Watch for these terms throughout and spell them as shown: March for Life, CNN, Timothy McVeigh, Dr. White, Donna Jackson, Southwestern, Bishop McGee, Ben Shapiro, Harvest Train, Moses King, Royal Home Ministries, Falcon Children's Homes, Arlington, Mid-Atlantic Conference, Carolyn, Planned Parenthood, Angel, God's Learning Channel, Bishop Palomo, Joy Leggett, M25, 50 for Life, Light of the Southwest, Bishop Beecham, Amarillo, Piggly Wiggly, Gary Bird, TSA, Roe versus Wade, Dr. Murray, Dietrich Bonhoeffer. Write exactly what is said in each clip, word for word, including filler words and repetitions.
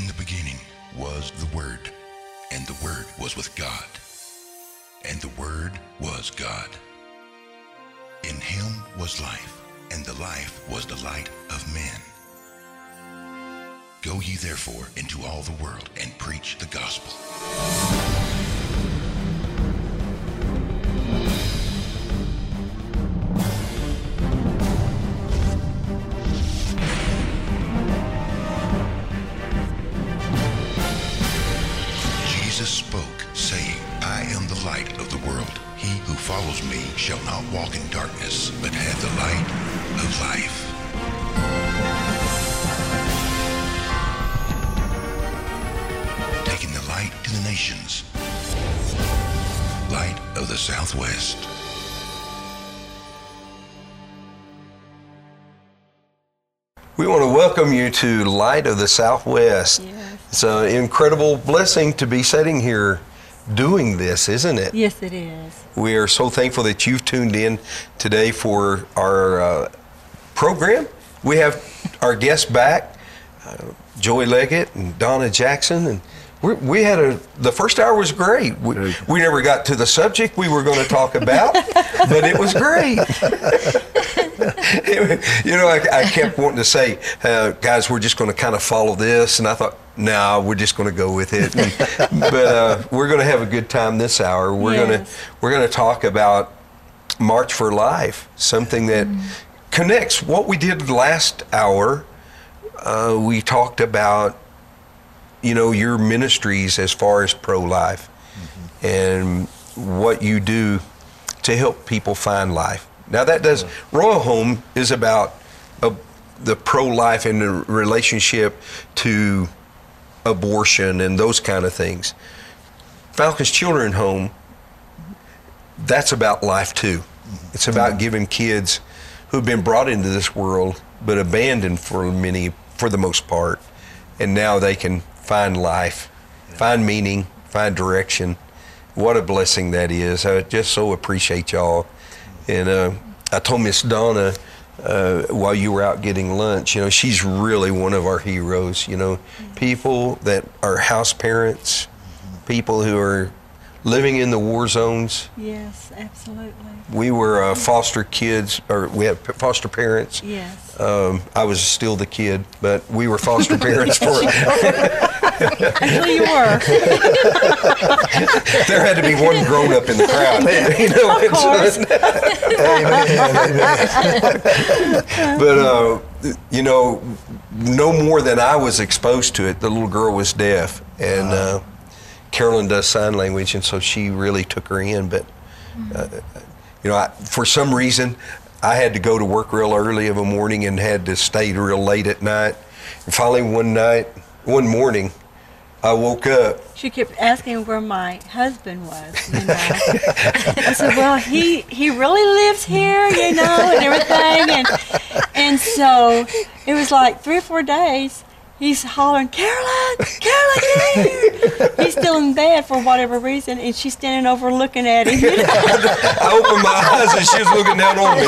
In the beginning was the Word, and the Word was with God, and the Word was God. In Him was life, and the life was the light of men. Go ye therefore into all the world and preach the gospel. Jesus spoke, saying, I am the light of the world. He who follows me shall not walk in darkness, but have the light of life. To the nations. Light of the Southwest. We want to welcome you to Light of the Southwest. Yes. It's an incredible blessing to be sitting here doing this, isn't it? Yes, it is. We are so thankful that you've tuned in today for our uh, program. We have our guests back, uh, Joy Leggett and Donna Jackson, and We, we had a, the first hour was great. We, we never got to the subject we were going to talk about, but it was great. It, you know, I, I kept wanting to say, uh, guys, we're just going to kind of follow this. And I thought, no, nah, we're just going to go with it. And, but uh, we're going to have a good time this hour. We're yes. going to we're going to talk about March for Life, something that mm. connects what we did last hour. Uh, we talked about, you know, your ministries as far as pro-life mm-hmm. and what you do to help people find life. Now that does, yeah. Royal Home is about a, the pro-life and the relationship to abortion and those kind of things. Falcon's Children's Home, that's about life too. Mm-hmm. It's about mm-hmm. giving kids who've been brought into this world but abandoned for many, for the most part, and now they can find life, find meaning, find direction. What a blessing that is. I just so appreciate y'all. And uh, I told Miss Donna uh, while you were out getting lunch, you know, she's really one of our heroes, you know, people that are house parents, people who are living in the war zones. Yes, absolutely. We were uh, foster kids, or we had foster parents. Yes. Um, I was still the kid, but we were foster parents for. Actually, you were. There had to be one grown up in the crowd. You know, of course. Amen, amen. But uh, you know, no more than I was exposed to it. The little girl was deaf, and uh, Carolyn does sign language, and so she really took her in. But uh, you know, I, for some reason, I had to go to work real early of a morning and had to stay real late at night. And finally, one night, one morning, I woke up. She kept asking where my husband was, you know. I said, well, he, he really lives here, you know, and everything. And and so it was like three or four days. He's hollering, Carolyn, Carolyn, get here. He's still in bed for whatever reason, and she's standing over looking at him. You know? I opened my eyes, and she was looking down on me.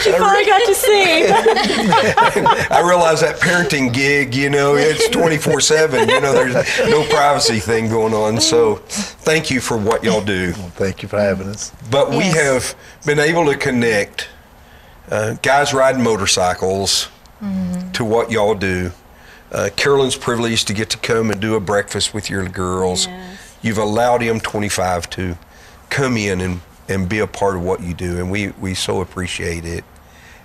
She finally got to see him. I realized that parenting gig, you know, it's twenty-four seven. You know, there's no privacy thing going on. So thank you for what y'all do. Well, thank you for having us. But yes. we have been able to connect uh, guys riding motorcycles, mm-hmm. to what y'all do. Uh, Carolyn's privileged to get to come and do a breakfast with your girls. Yes. You've allowed M twenty-five to come in and, and be a part of what you do, and we, we so appreciate it.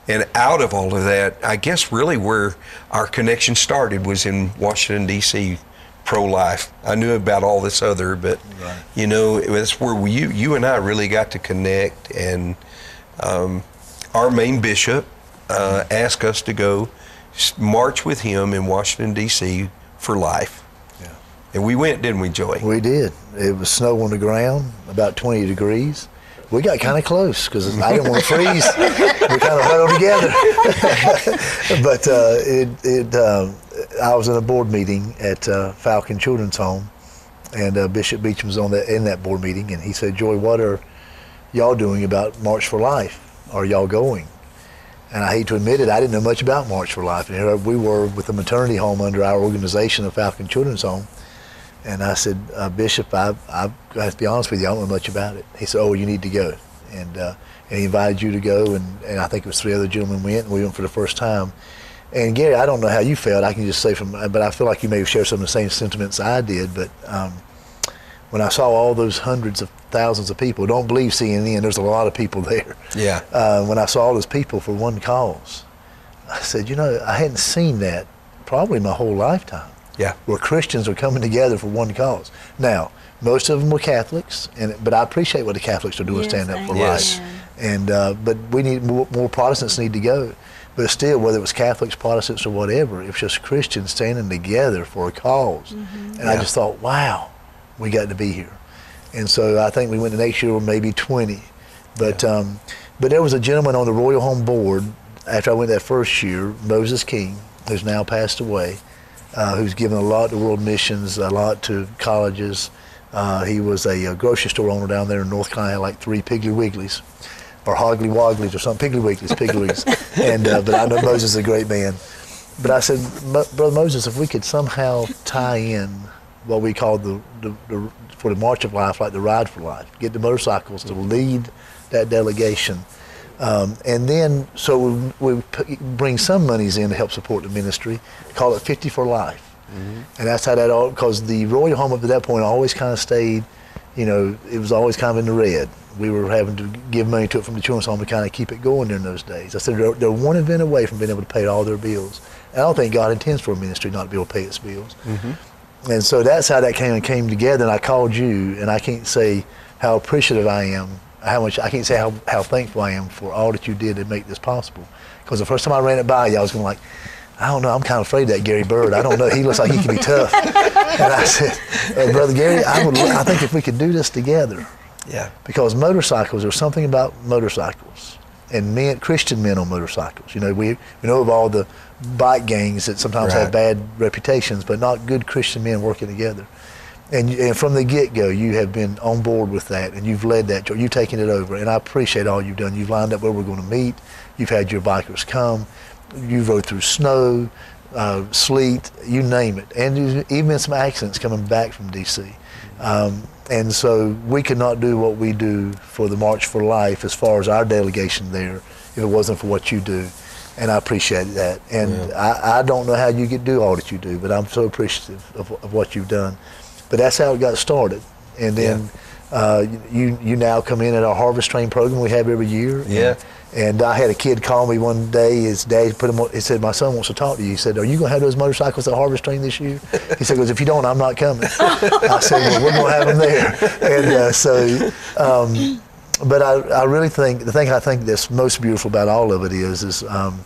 And out of all of that, I guess really where our connection started was in Washington, D C, pro-life. I knew about all this other, but, right. you know, that's where we, you, you and I really got to connect. And um, our main bishop, Uh, ask us to go march with him in Washington, D C for life. Yeah. And we went, didn't we, Joy? We did. It was snow on the ground, about twenty degrees. We got kind of close because I didn't want to freeze. We kind of huddled together. But uh, it, it, uh, I was in a board meeting at uh, Falcon Children's Home, and uh, Bishop Beecham was on that, in that board meeting, and he said, Joy, what are y'all doing about March for Life? Are y'all going? And I hate to admit it, I didn't know much about March for Life. And here we were with a maternity home under our organization, the Falcon Children's Home. And I said, uh, Bishop, I, I, I have to be honest with you, I don't know much about it. He said, oh, you need to go. And, uh, and he invited you to go, and, and I think it was three other gentlemen went, and we went for the first time. And Gary, I don't know how you felt, I can just say from, but I feel like you may have shared some of the same sentiments I did, but um, when I saw all those hundreds of thousands of people, don't believe C N N, there's a lot of people there. Yeah. Uh, when I saw all those people for one cause, I said, you know, I hadn't seen that probably my whole lifetime. Yeah. Where Christians are coming together for one cause. Now, most of them were Catholics, and but I appreciate what the Catholics are doing, yes, stand up for yes. life. And uh, but we need more, more Protestants need to go. But still, whether it was Catholics, Protestants, or whatever, it was just Christians standing together for a cause. Mm-hmm. And yeah. I just thought, wow, we got to be here. And so I think we went the next year, maybe twenty. But yeah. um, but there was a gentleman on the Royal Home Board after I went that first year, Moses King, who's now passed away, uh, who's given a lot to world missions, a lot to colleges. Uh, he was a, a grocery store owner down there in North Carolina, like three Piggly Wigglies. Or Hoggly Wogglies or something, Piggly Wigglies, Piggly Wigglies. And, uh, but I know Moses is a great man. But I said, Brother Moses, if we could somehow tie in what we call the, the, the, for the March of Life, like the Ride for Life, get the motorcycles to lead that delegation. Um, and then, so we, we p bring some monies in to help support the ministry, call it fifty for life. Mm-hmm. And that's how that all, because the Royal Home up to that point always kind of stayed, you know, it was always kind of in the red. We were having to give money to it from the children's home to kind of keep it going during those days. I said, they're, they're one event away from being able to pay all their bills. And I don't think God intends for a ministry not to be able to pay its bills. Mm-hmm. And so that's how that came, came together. And I called you, and I can't say how appreciative I am, how much, I can't say how, how thankful I am for all that you did to make this possible. Because the first time I ran it by you, I was going like, I don't know, I'm kind of afraid of that Gary Bird. I don't know, he looks like he can be tough. And I said, uh, Brother Gary, I, would, I think if we could do this together, yeah, because motorcycles, there's something about motorcycles and men, Christian men on motorcycles. You know, we, we know of all the bike gangs that sometimes right. have bad reputations, but not good Christian men working together. And, and from the get-go, you have been on board with that, and you've led that. You've taken it over, and I appreciate all you've done. You've lined up where we're going to meet. You've had your bikers come. You rode through snow, uh, sleet, you name it. And there's even been some accidents coming back from D C Um, and so we could not do what we do for the March for Life as far as our delegation there if it wasn't for what you do. And I appreciate that. And yeah. I, I don't know how you could do all that you do, but I'm so appreciative of, of what you've done. But that's how it got started. And then yeah. uh, you, you now come in at our Harvest Train program we have every year. Yeah. And, and I had a kid call me one day. His dad put him on, he said, my son wants to talk to you. He said, are you going to have those motorcycles at Harvest Train this year? He said, because if you don't, I'm not coming. I said, well, we're going to have them there. And uh, so, um, but I, I really think, the thing I think that's most beautiful about all of it is, is um,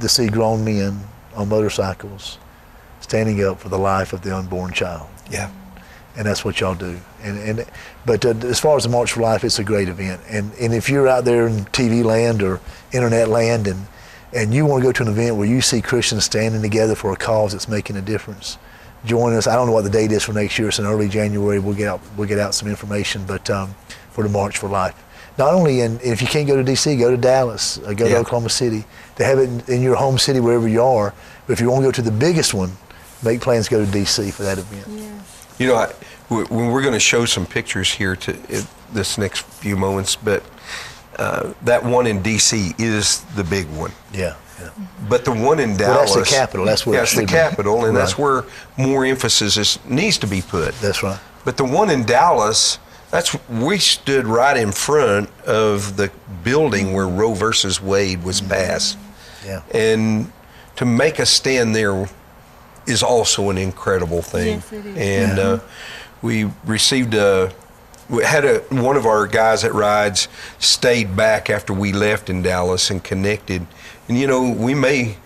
to see grown men on motorcycles standing up for the life of the unborn child. Yeah, and that's what y'all do. And and but uh, as far as the March for Life, it's a great event. And and if you're out there in T V land or internet land, and and you want to go to an event where you see Christians standing together for a cause that's making a difference, join us. I don't know what the date is for next year. It's in early January. We'll get out we'll get out some information. But um, for the March for Life, not only in if you can't go to D C, go to Dallas, uh, go yeah. to Oklahoma City. They have it in, in your home city wherever you are. But if you want to go to the biggest one, make plans to go to D C for that event. Yeah. You know, I, when we're going to show some pictures here to it, this next few moments, but uh, that one in D C is the big one. Yeah. yeah. But the one in Dallas. Well, that's the capital. That's where. That's the capital, and right. that's where more emphasis is, needs to be put. That's right. But the one in Dallas, that's we stood right in front of the building where Roe versus Wade was passed. Yeah. And to make a stand there is also an incredible thing. Yes, it is. And yeah. uh, we received a, we had a, one of our guys that rides stayed back after we left in Dallas and connected. And you know, we may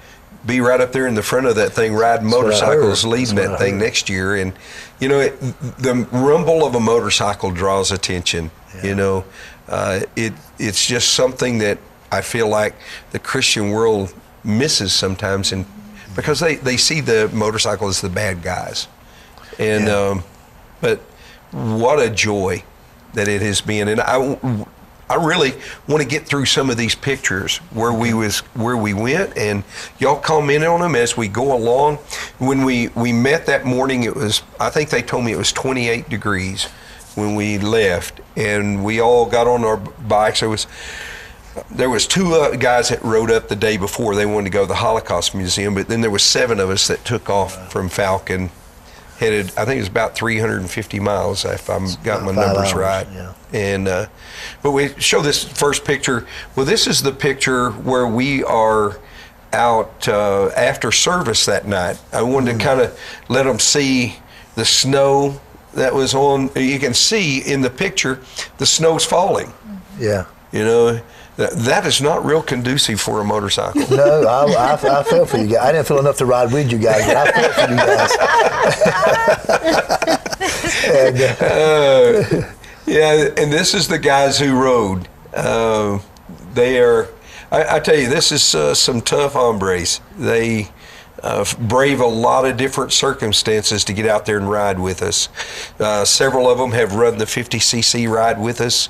be right up there in the front of that thing, riding motorcycles, leading that thing next year. And you know, it, the rumble of a motorcycle draws attention. Yeah. You know, uh, it it's just something that I feel like the Christian world misses sometimes, and because they, they see the motorcycle as the bad guys. And yeah. um, but what a joy that it has been. And I, I really want to get through some of these pictures where we was where we went, and y'all comment on them as we go along. When we, we met that morning, it was, I think they told me it was twenty-eight degrees when we left, and we all got on our bikes. There was there was two uh, guys that rode up the day before. They wanted to go to the Holocaust Museum, but then there was seven of us that took off from Falcon, headed, I think it was about three hundred fifty miles, if I've got my numbers right. Yeah. And uh, but we show this first picture. Well, this is the picture where we are out uh, after service that night. I wanted mm. to kind of let them see the snow that was on. You can see in the picture, the snow's falling. Yeah. You know, that, that is not real conducive for a motorcycle. No, I, I, I felt for you guys. I didn't feel enough to ride with you guys, but I felt for you guys. and, uh, uh, yeah, and this is the guys who rode. Uh, they are, I, I tell you, this is uh, some tough hombres. They uh, brave a lot of different circumstances to get out there and ride with us. Uh, several of them have run the fifty c c ride with us.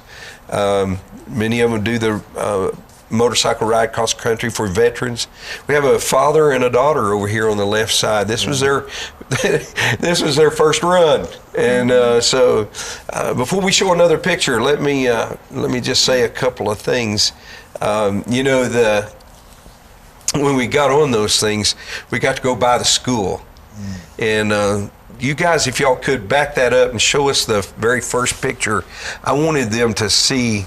Um, many of them do the uh, motorcycle ride across the country for veterans. We have a father and a daughter over here on the left side. This was their, this was their first run. And uh, so, uh, before we show another picture, let me uh, let me just say a couple of things. Um, you know, the when we got on those things, we got to go by the school, and. Uh, You guys, if y'all could back that up and show us the very first picture. I wanted them to see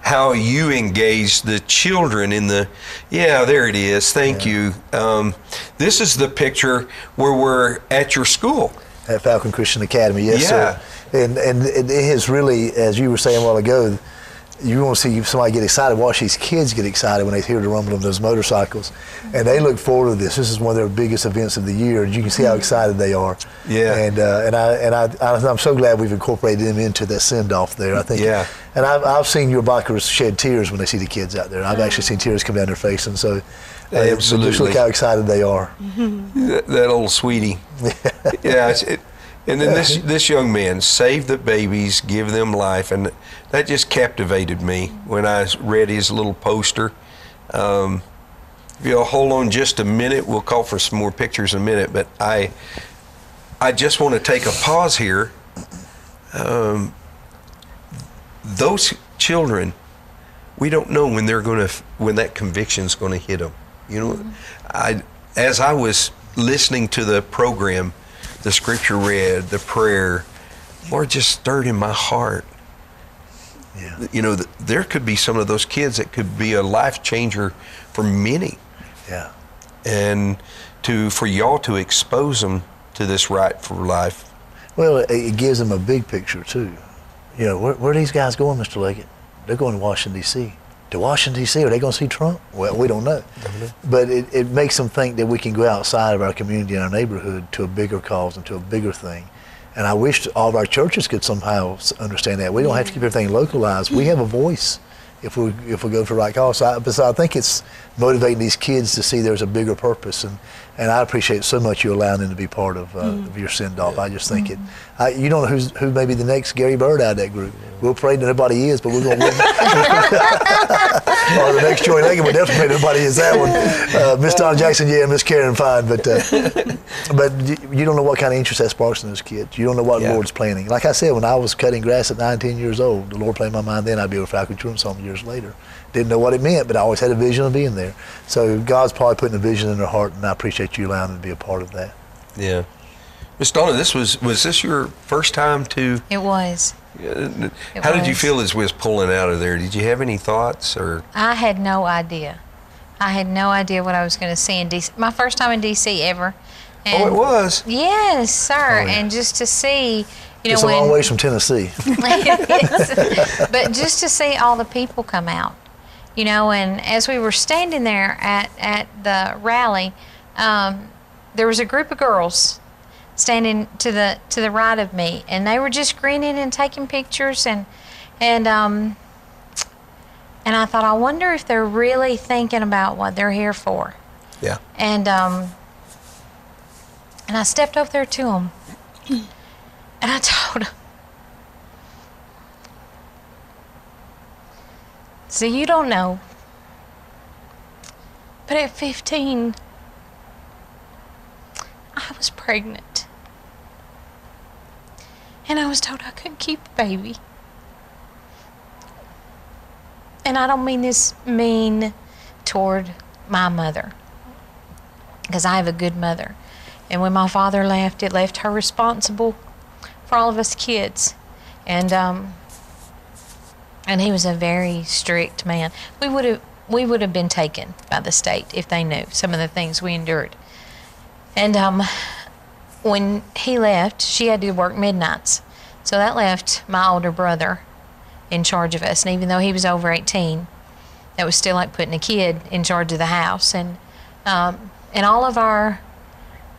how you engage the children in the, yeah, there it is. Thank yeah. you. Um, this is the picture where we're at your school. At Falcon Christian Academy, yes, yeah. sir. And, and it has really, as you were saying a while ago, you want to see somebody get excited. Watch these kids get excited when they hear the rumble of those motorcycles. And they look forward to this. This is one of their biggest events of the year. And you can see how excited they are. Yeah. And uh, and, I, and I, I'm so glad we've incorporated them into that send-off there, I think. Yeah. And I've, I've seen your bikers shed tears when they see the kids out there. I've actually seen tears come down their face. And so uh, absolutely. Just look how excited they are. That, that old sweetie. yeah. It's, it, And then this this young man, save the babies, give them life, and that just captivated me when I read his little poster. Um, if you'll hold on just a minute, we'll call for some more pictures in a minute. But I, I just want to take a pause here. Um, those children, we don't know when they're going to when that conviction's going to hit them. You know, I as I was listening to the program. The scripture read, the prayer, Lord, just stirred in my heart. Yeah. You know, there could be some of those kids that could be a life changer for many. Yeah. And to for y'all to expose them to this Right for Life. Well, it gives them a big picture too. You know, where, where are these guys going, Mister Leggett? They're going to Washington, D C To Washington, D C Are they going to see Trump? Well, we don't know. Mm-hmm. But it, it makes them think that we can go outside of our community and our neighborhood to a bigger cause and to a bigger thing. And I wish all of our churches could somehow understand that. We don't have to keep everything localized. We have a voice if we if we go for the right cause. So I, so I think it's motivating these kids to see there's a bigger purpose. And, and I appreciate so much you allowing them to be part of, uh, mm-hmm. of your send-off. I just think mm-hmm. it, I, you don't know who's, who may be the next Gary Bird out of that group. We'll pray that nobody is, but we're going to win. Or the next Joy Leggett, we'll definitely pray nobody is that one. Uh, Miss Donna Jackson, yeah, Miss Karen, fine. But uh, but you don't know what kind of interest that sparks in those kids. You don't know what yeah. the Lord's planning. Like I said, when I was cutting grass at nine, ten years old, the Lord played my mind then. I'd be with Falcon Children's Home years later. Didn't know what it meant, but I always had a vision of being there. So God's probably putting a vision in their heart, and I appreciate you allowing them to be a part of that. Yeah. Miss Donna, this was, was this your first time to? It was. Uh, it how was. Did you feel as we was pulling out of there? Did you have any thoughts or? I had no idea. I had no idea what I was going to see in D C. My first time in D C ever. And oh, it was? Yes, sir. Oh, yeah. And just to see. You know, it's a when, long ways from Tennessee. But just to see all the people come out. You know, and as we were standing there at, at the rally, um, there was a group of girls standing to the to the right of me, and they were just grinning and taking pictures, and and um, and I thought, I wonder if they're really thinking about what they're here for. Yeah. And um, and I stepped over there to them, and I told them, So you don't know. But at fifteen, I was pregnant. And I was told I couldn't keep a baby. And I don't mean this mean toward my mother, because I have a good mother. And when my father left, it left her responsible for all of us kids. And um, and he was a very strict man. We would have we would have been taken by the state if they knew some of the things we endured. And um, when he left, she had to work midnights. So that left my older brother in charge of us. And even though he was over eighteen, that was still like putting a kid in charge of the house. And, um, and all of our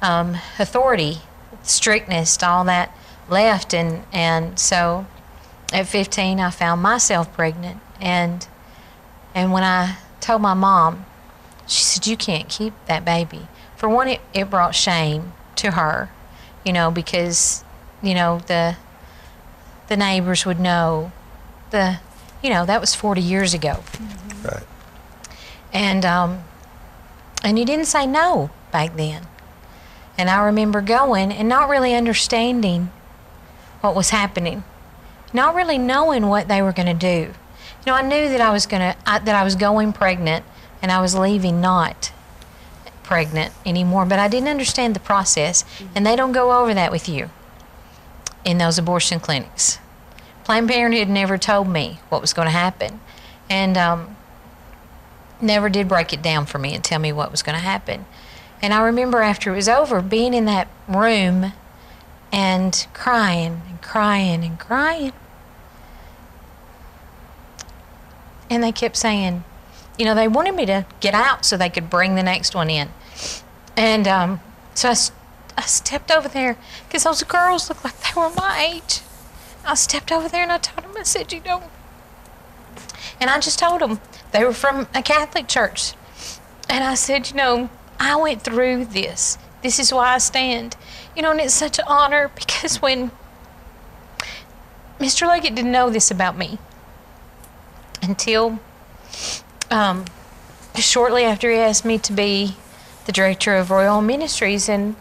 um, authority, strictness, all that left. And, and so at fifteen, I found myself pregnant. And, and when I told my mom, she said, "You can't keep that baby." For one, it, it brought shame to her, you know, because, you know, the, the neighbors would know. The, you know, that was forty years ago. Mm-hmm. Right. And um, and you didn't say no back then. And I remember going and not really understanding what was happening, not really knowing what they were going to do. You know, I knew that I was going to that I was going pregnant and I was leaving not pregnant anymore, but I didn't understand the process. Mm-hmm. And they don't go over that with you in those abortion clinics. Planned Parenthood never told me what was going to happen, and um, never did break it down for me and tell me what was going to happen. And I remember after it was over, being in that room and crying and crying and crying. And they kept saying, you know, they wanted me to get out so they could bring the next one in. And um, so I, I stepped over there because those girls looked like they were my age. I stepped over there and I told them, I said, you don't. And I just told them, they were from a Catholic church. And I said, you know, I went through this. This is why I stand. You know, and it's such an honor because when Mister Leggett didn't know this about me until um, shortly after he asked me to be the director of Royal Home Ministries. And,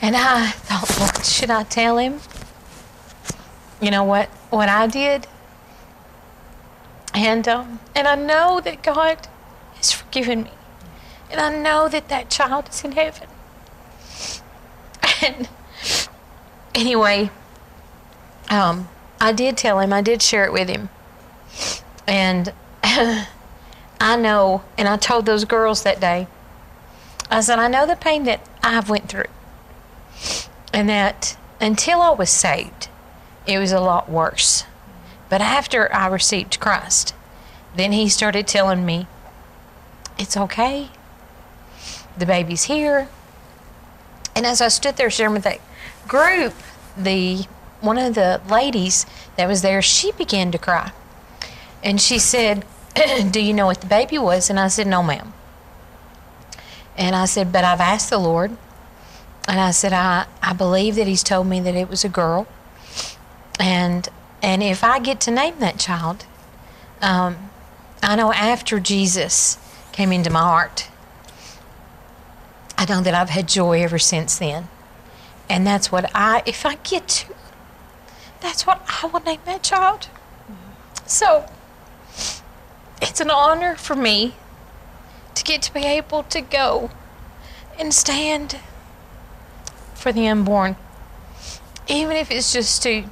and I thought, well, should I tell him? You know what, what I did? And, um, and I know that God has forgiven me. And I know that that child is in heaven. And anyway, um, I did tell him, I did share it with him. And I know, and I told those girls that day, I said, I know the pain that I've went through. And that until I was saved, it was a lot worse. But after I received Christ, then he started telling me, it's okay, the baby's here. And as I stood there sharing with that group, the one of the ladies that was there, she began to cry. And she said, do you know what the baby was? And I said, no, ma'am. And I said, but I've asked the Lord. And I said, I, I believe that he's told me that it was a girl. And and if I get to name that child, um, I know after Jesus came into my heart, I know that I've had joy ever since then. And that's what I, if I get to, that's what I will name that child. So it's an honor for me to get to be able to go and stand for the unborn, even if it's just to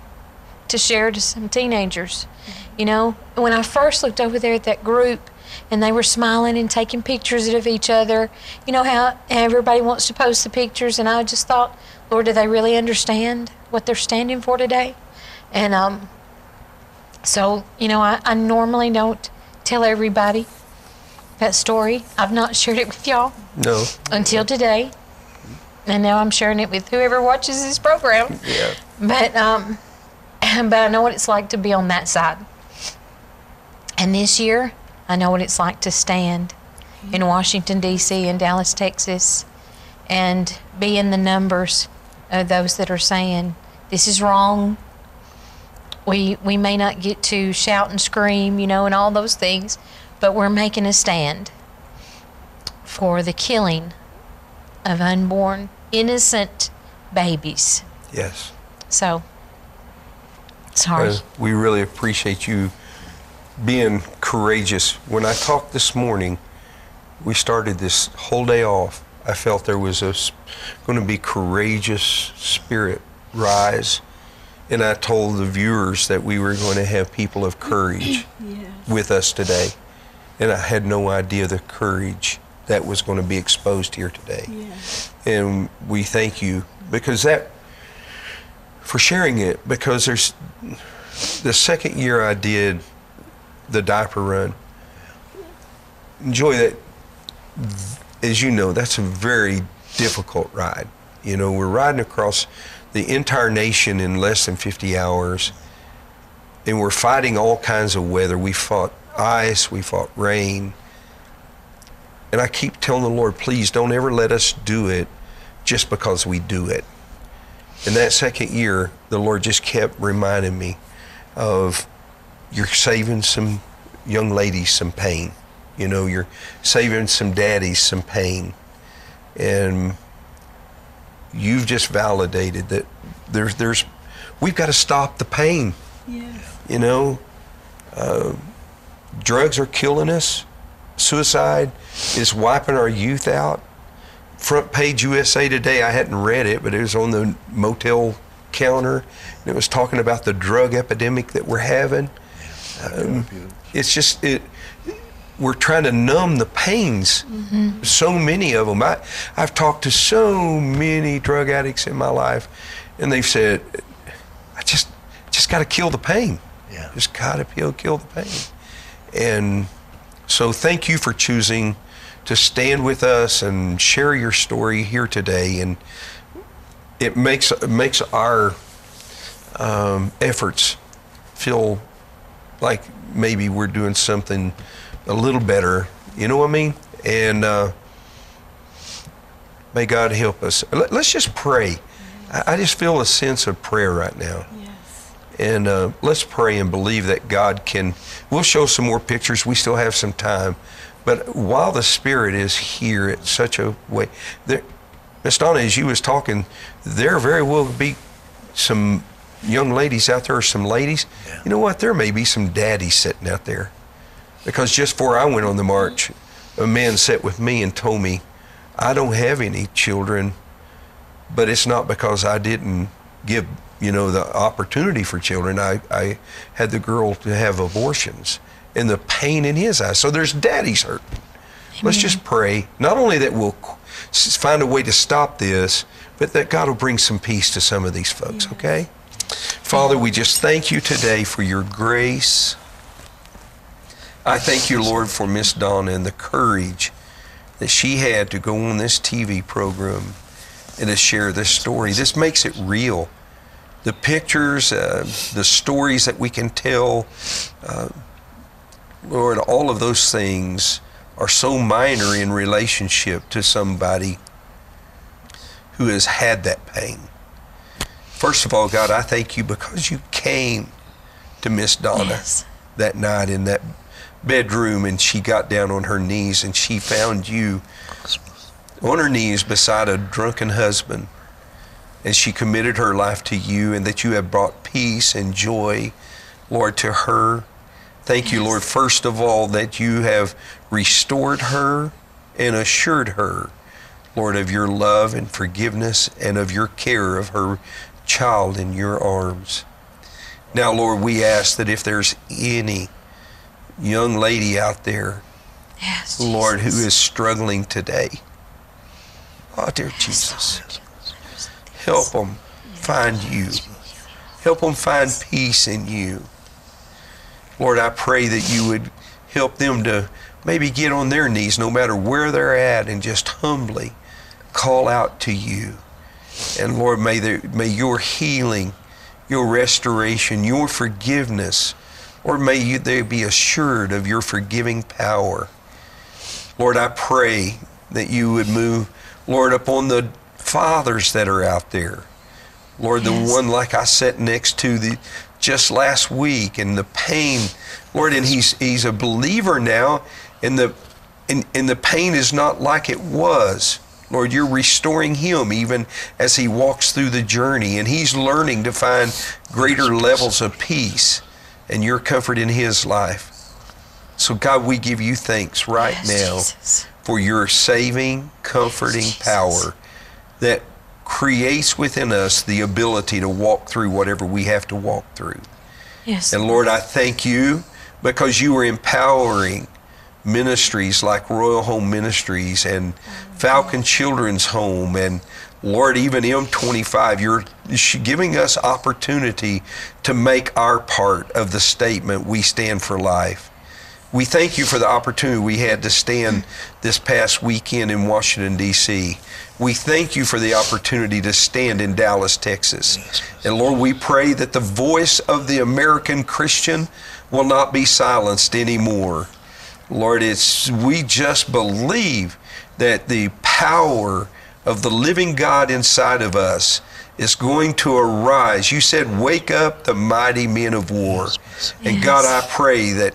to share to some teenagers. You know, when I first looked over there at that group and they were smiling and taking pictures of each other, you know how everybody wants to post the pictures, and I just thought, Lord, do they really understand what they're standing for today? And um, so, you know, I, I normally don't tell everybody that story. I've not shared it with y'all no. until today. And now I'm sharing it with whoever watches this program. Yeah. But um, but I know what it's like to be on that side. And this year, I know what it's like to stand in Washington, D C and Dallas, Texas, and be in the numbers of those that are saying, this is wrong, We, we may not get to shout and scream, you know, and all those things, but we're making a stand for the killing of unborn, innocent babies. Yes. So, sorry. Uh, we really appreciate you being courageous. When I talked this morning, we started this whole day off. I felt there was a going to be courageous spirit rise. And I told the viewers that we were going to have people of courage yes. with us today. And I had no idea the courage that was going to be exposed here today. Yes. And we thank you because that, for sharing it, because there's, the second year I did the diaper run, Joy, that, as you know, that's a very difficult ride. You know, we're riding across the entire nation in less than fifty hours, and we're fighting all kinds of weather. We fought ice, we fought rain, and I keep telling the Lord, please don't ever let us do it just because we do it. And that second year, the Lord just kept reminding me of, you're saving some young ladies some pain. You know, you're saving some daddies some pain. And you've just validated that there's, there's, we've got to stop the pain. Yes. You know, uh, drugs are killing us. Suicide is wiping our youth out. Front page U S A Today, I hadn't read it, but it was on the motel counter, and it was talking about the drug epidemic that we're having. Um, it's just, it, we're trying to numb the pains. Mm-hmm. So many of them. I, I've talked to so many drug addicts in my life, and they've said, I just just got to kill the pain. Yeah. Just got to kill, kill the pain. And so thank you for choosing to stand with us and share your story here today. And it makes, it makes our um, efforts feel like maybe we're doing something a little better, you know what I mean? And uh, may God help us. Let, let's just pray. I, I just feel a sense of prayer right now. Yes. And uh, let's pray and believe that God can, we'll show some more pictures, we still have some time, but while the Spirit is here in such a way, there, Miss Donna, as you was talking, there very well be some young ladies out there, or some ladies, yeah. You know what, there may be some daddies sitting out there. Because just before I went on the march, a man sat with me and told me, I don't have any children, but it's not because I didn't give, you know, the opportunity for children. I, I had the girl to have abortions, and the pain in his eyes. So there's daddies hurt. Amen. Let's just pray, not only that we'll find a way to stop this, but that God will bring some peace to some of these folks, yes. Okay? Father, we just thank you today for your grace. I thank you, Lord, for Miss Donna and the courage that she had to go on this T V program and to share this story. This makes it real. The pictures, uh, the stories that we can tell, uh, Lord, all of those things are so minor in relationship to somebody who has had that pain. First of all, God, I thank you because you came to Miss Donna yes. that night in that bedroom, and she got down on her knees and she found you on her knees beside a drunken husband, and she committed her life to you, and that you have brought peace and joy, Lord, to her. Thank you, Lord, first of all, that you have restored her and assured her, Lord, of your love and forgiveness and of your care of her child in your arms. Now, Lord, we ask that if there's any young lady out there, yes, Lord, Jesus. Who is struggling today. Oh, dear Jesus, help them find you. Help them find peace in you. Lord, I pray that you would help them to maybe get on their knees no matter where they're at and just humbly call out to you. And Lord, may, there, may your healing, your restoration, your forgiveness, or may you, they be assured of your forgiving power. Lord, I pray that you would move, Lord, upon the fathers that are out there. Lord, yes. The one like I sat next to the, just last week and the pain, Lord, and he's he's a believer now, and the and, and the pain is not like it was. Lord, you're restoring him even as he walks through the journey, and he's learning to find greater levels of peace and your comfort in his life. So God, we give you thanks right yes, now Jesus. for your saving, comforting yes, power that creates within us the ability to walk through whatever we have to walk through. Yes. And Lord, I thank you because you are empowering ministries like Royal Home Ministries and Falcon Children's Home, and Lord, even M twenty-five, you're giving us opportunity to make our part of the statement, we stand for life. We thank you for the opportunity we had to stand this past weekend in Washington, D C We thank you for the opportunity to stand in Dallas, Texas. And Lord, we pray that the voice of the American Christian will not be silenced anymore. Lord, it's we just believe that the power of the living God inside of us is going to arise. You said, wake up the mighty men of war. Yes. And God, I pray that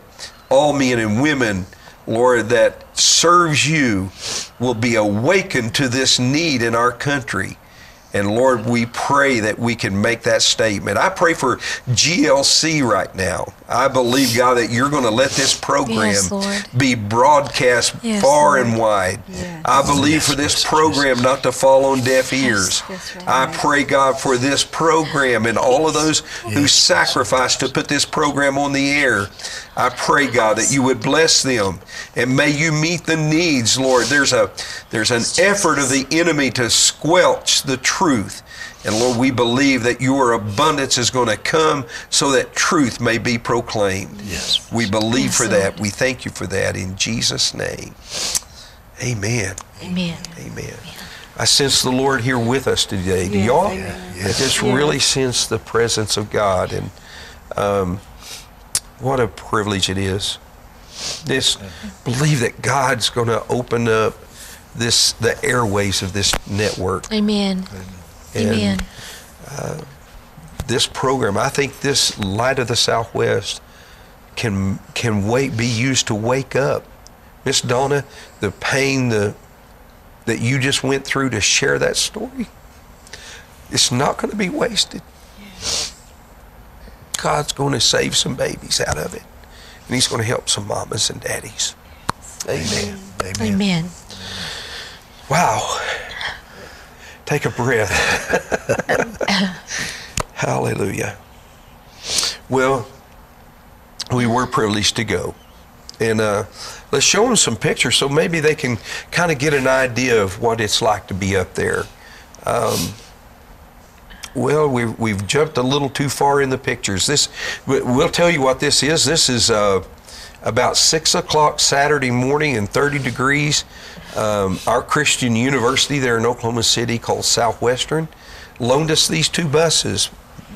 all men and women, Lord, that serves you will be awakened to this need in our country. And Lord, we pray that we can make that statement. I pray for G L C right now. I believe, God, that you're going to let this program yes, be broadcast yes, far Lord. and wide. Yes. I believe yes, for this program not to fall on deaf ears. Yes, yes, right, I pray, God, for this program and all of those yes, who sacrificed to put this program on the air. I pray, God, that you would bless them, and may you meet the needs, Lord. There's a there's an effort of the enemy to squelch the truth. And Lord, we believe that your abundance is going to come so that truth may be proclaimed. Yes. We believe yes, for that. Lord. We thank you for that in Jesus' name. Amen. Amen. Amen. Amen. I sense the Lord here with us today. Do yeah, y'all? Yeah. I just yeah. really sense the presence of God, and um, what a privilege it is. Just believe that God's going to open up this the airways of this network. Amen. Amen. And, Amen. Uh, this program, I think this Light of the Southwest can can wait, be used to wake up. Miss Donna, the pain the, that you just went through to share that story, it's not going to be wasted. God's going to save some babies out of it, and he's going to help some mamas and daddies. Amen. Amen. Amen. Amen. Wow. Take a breath. Hallelujah. Well, we were privileged to go. And uh, let's show them some pictures so maybe they can kind of get an idea of what it's like to be up there. Um, well, we've, we've jumped a little too far in the pictures. This, we'll tell you what this is. This is uh, about six o'clock Saturday morning in thirty degrees. Um, our Christian university there in Oklahoma City called Southwestern loaned us these two buses.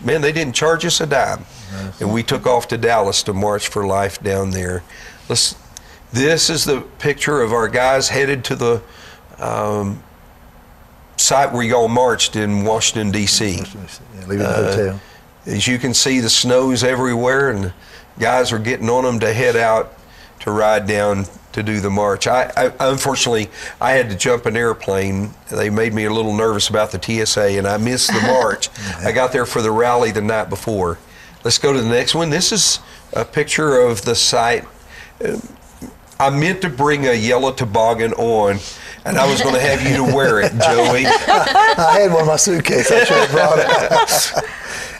Man, they didn't charge us a dime. Nice. And we took off to Dallas to March for Life down there. Let's, this is the picture of our guys headed to the um, site where y'all marched in Washington, D C Yeah, leaving the uh, hotel. As you can see, the snow's everywhere, and guys are getting on them to head out to ride down to do the march. I, I unfortunately I had to jump an airplane. They made me a little nervous about the T S A, and I missed the march. I got there for the rally the night before. Let's go to the next one. This is a picture of the site. I meant to bring a yellow toboggan on, and I was going to have you to wear it, Joey. I had one in my suitcase. I should have brought it.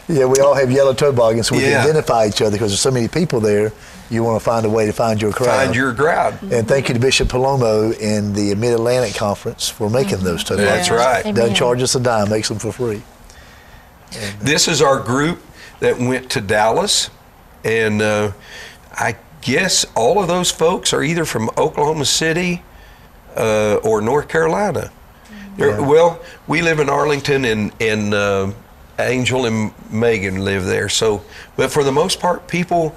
Yeah, we all have yellow toboggans, so we yeah. can identify each other because there's so many people there. You want to find a way to find your crowd. Find your crowd. And thank you to Bishop Palomo and the Mid-Atlantic Conference for making mm-hmm. those toboggans. Yeah. That's right. Amen. Doesn't charge us a dime, makes them for free. And, uh, this is our group that went to Dallas, and uh, I guess all of those folks are either from Oklahoma City uh, or North Carolina. Yeah. Well, we live in Arlington, and and. Uh, Angel and Megan live there, so but for the most part, people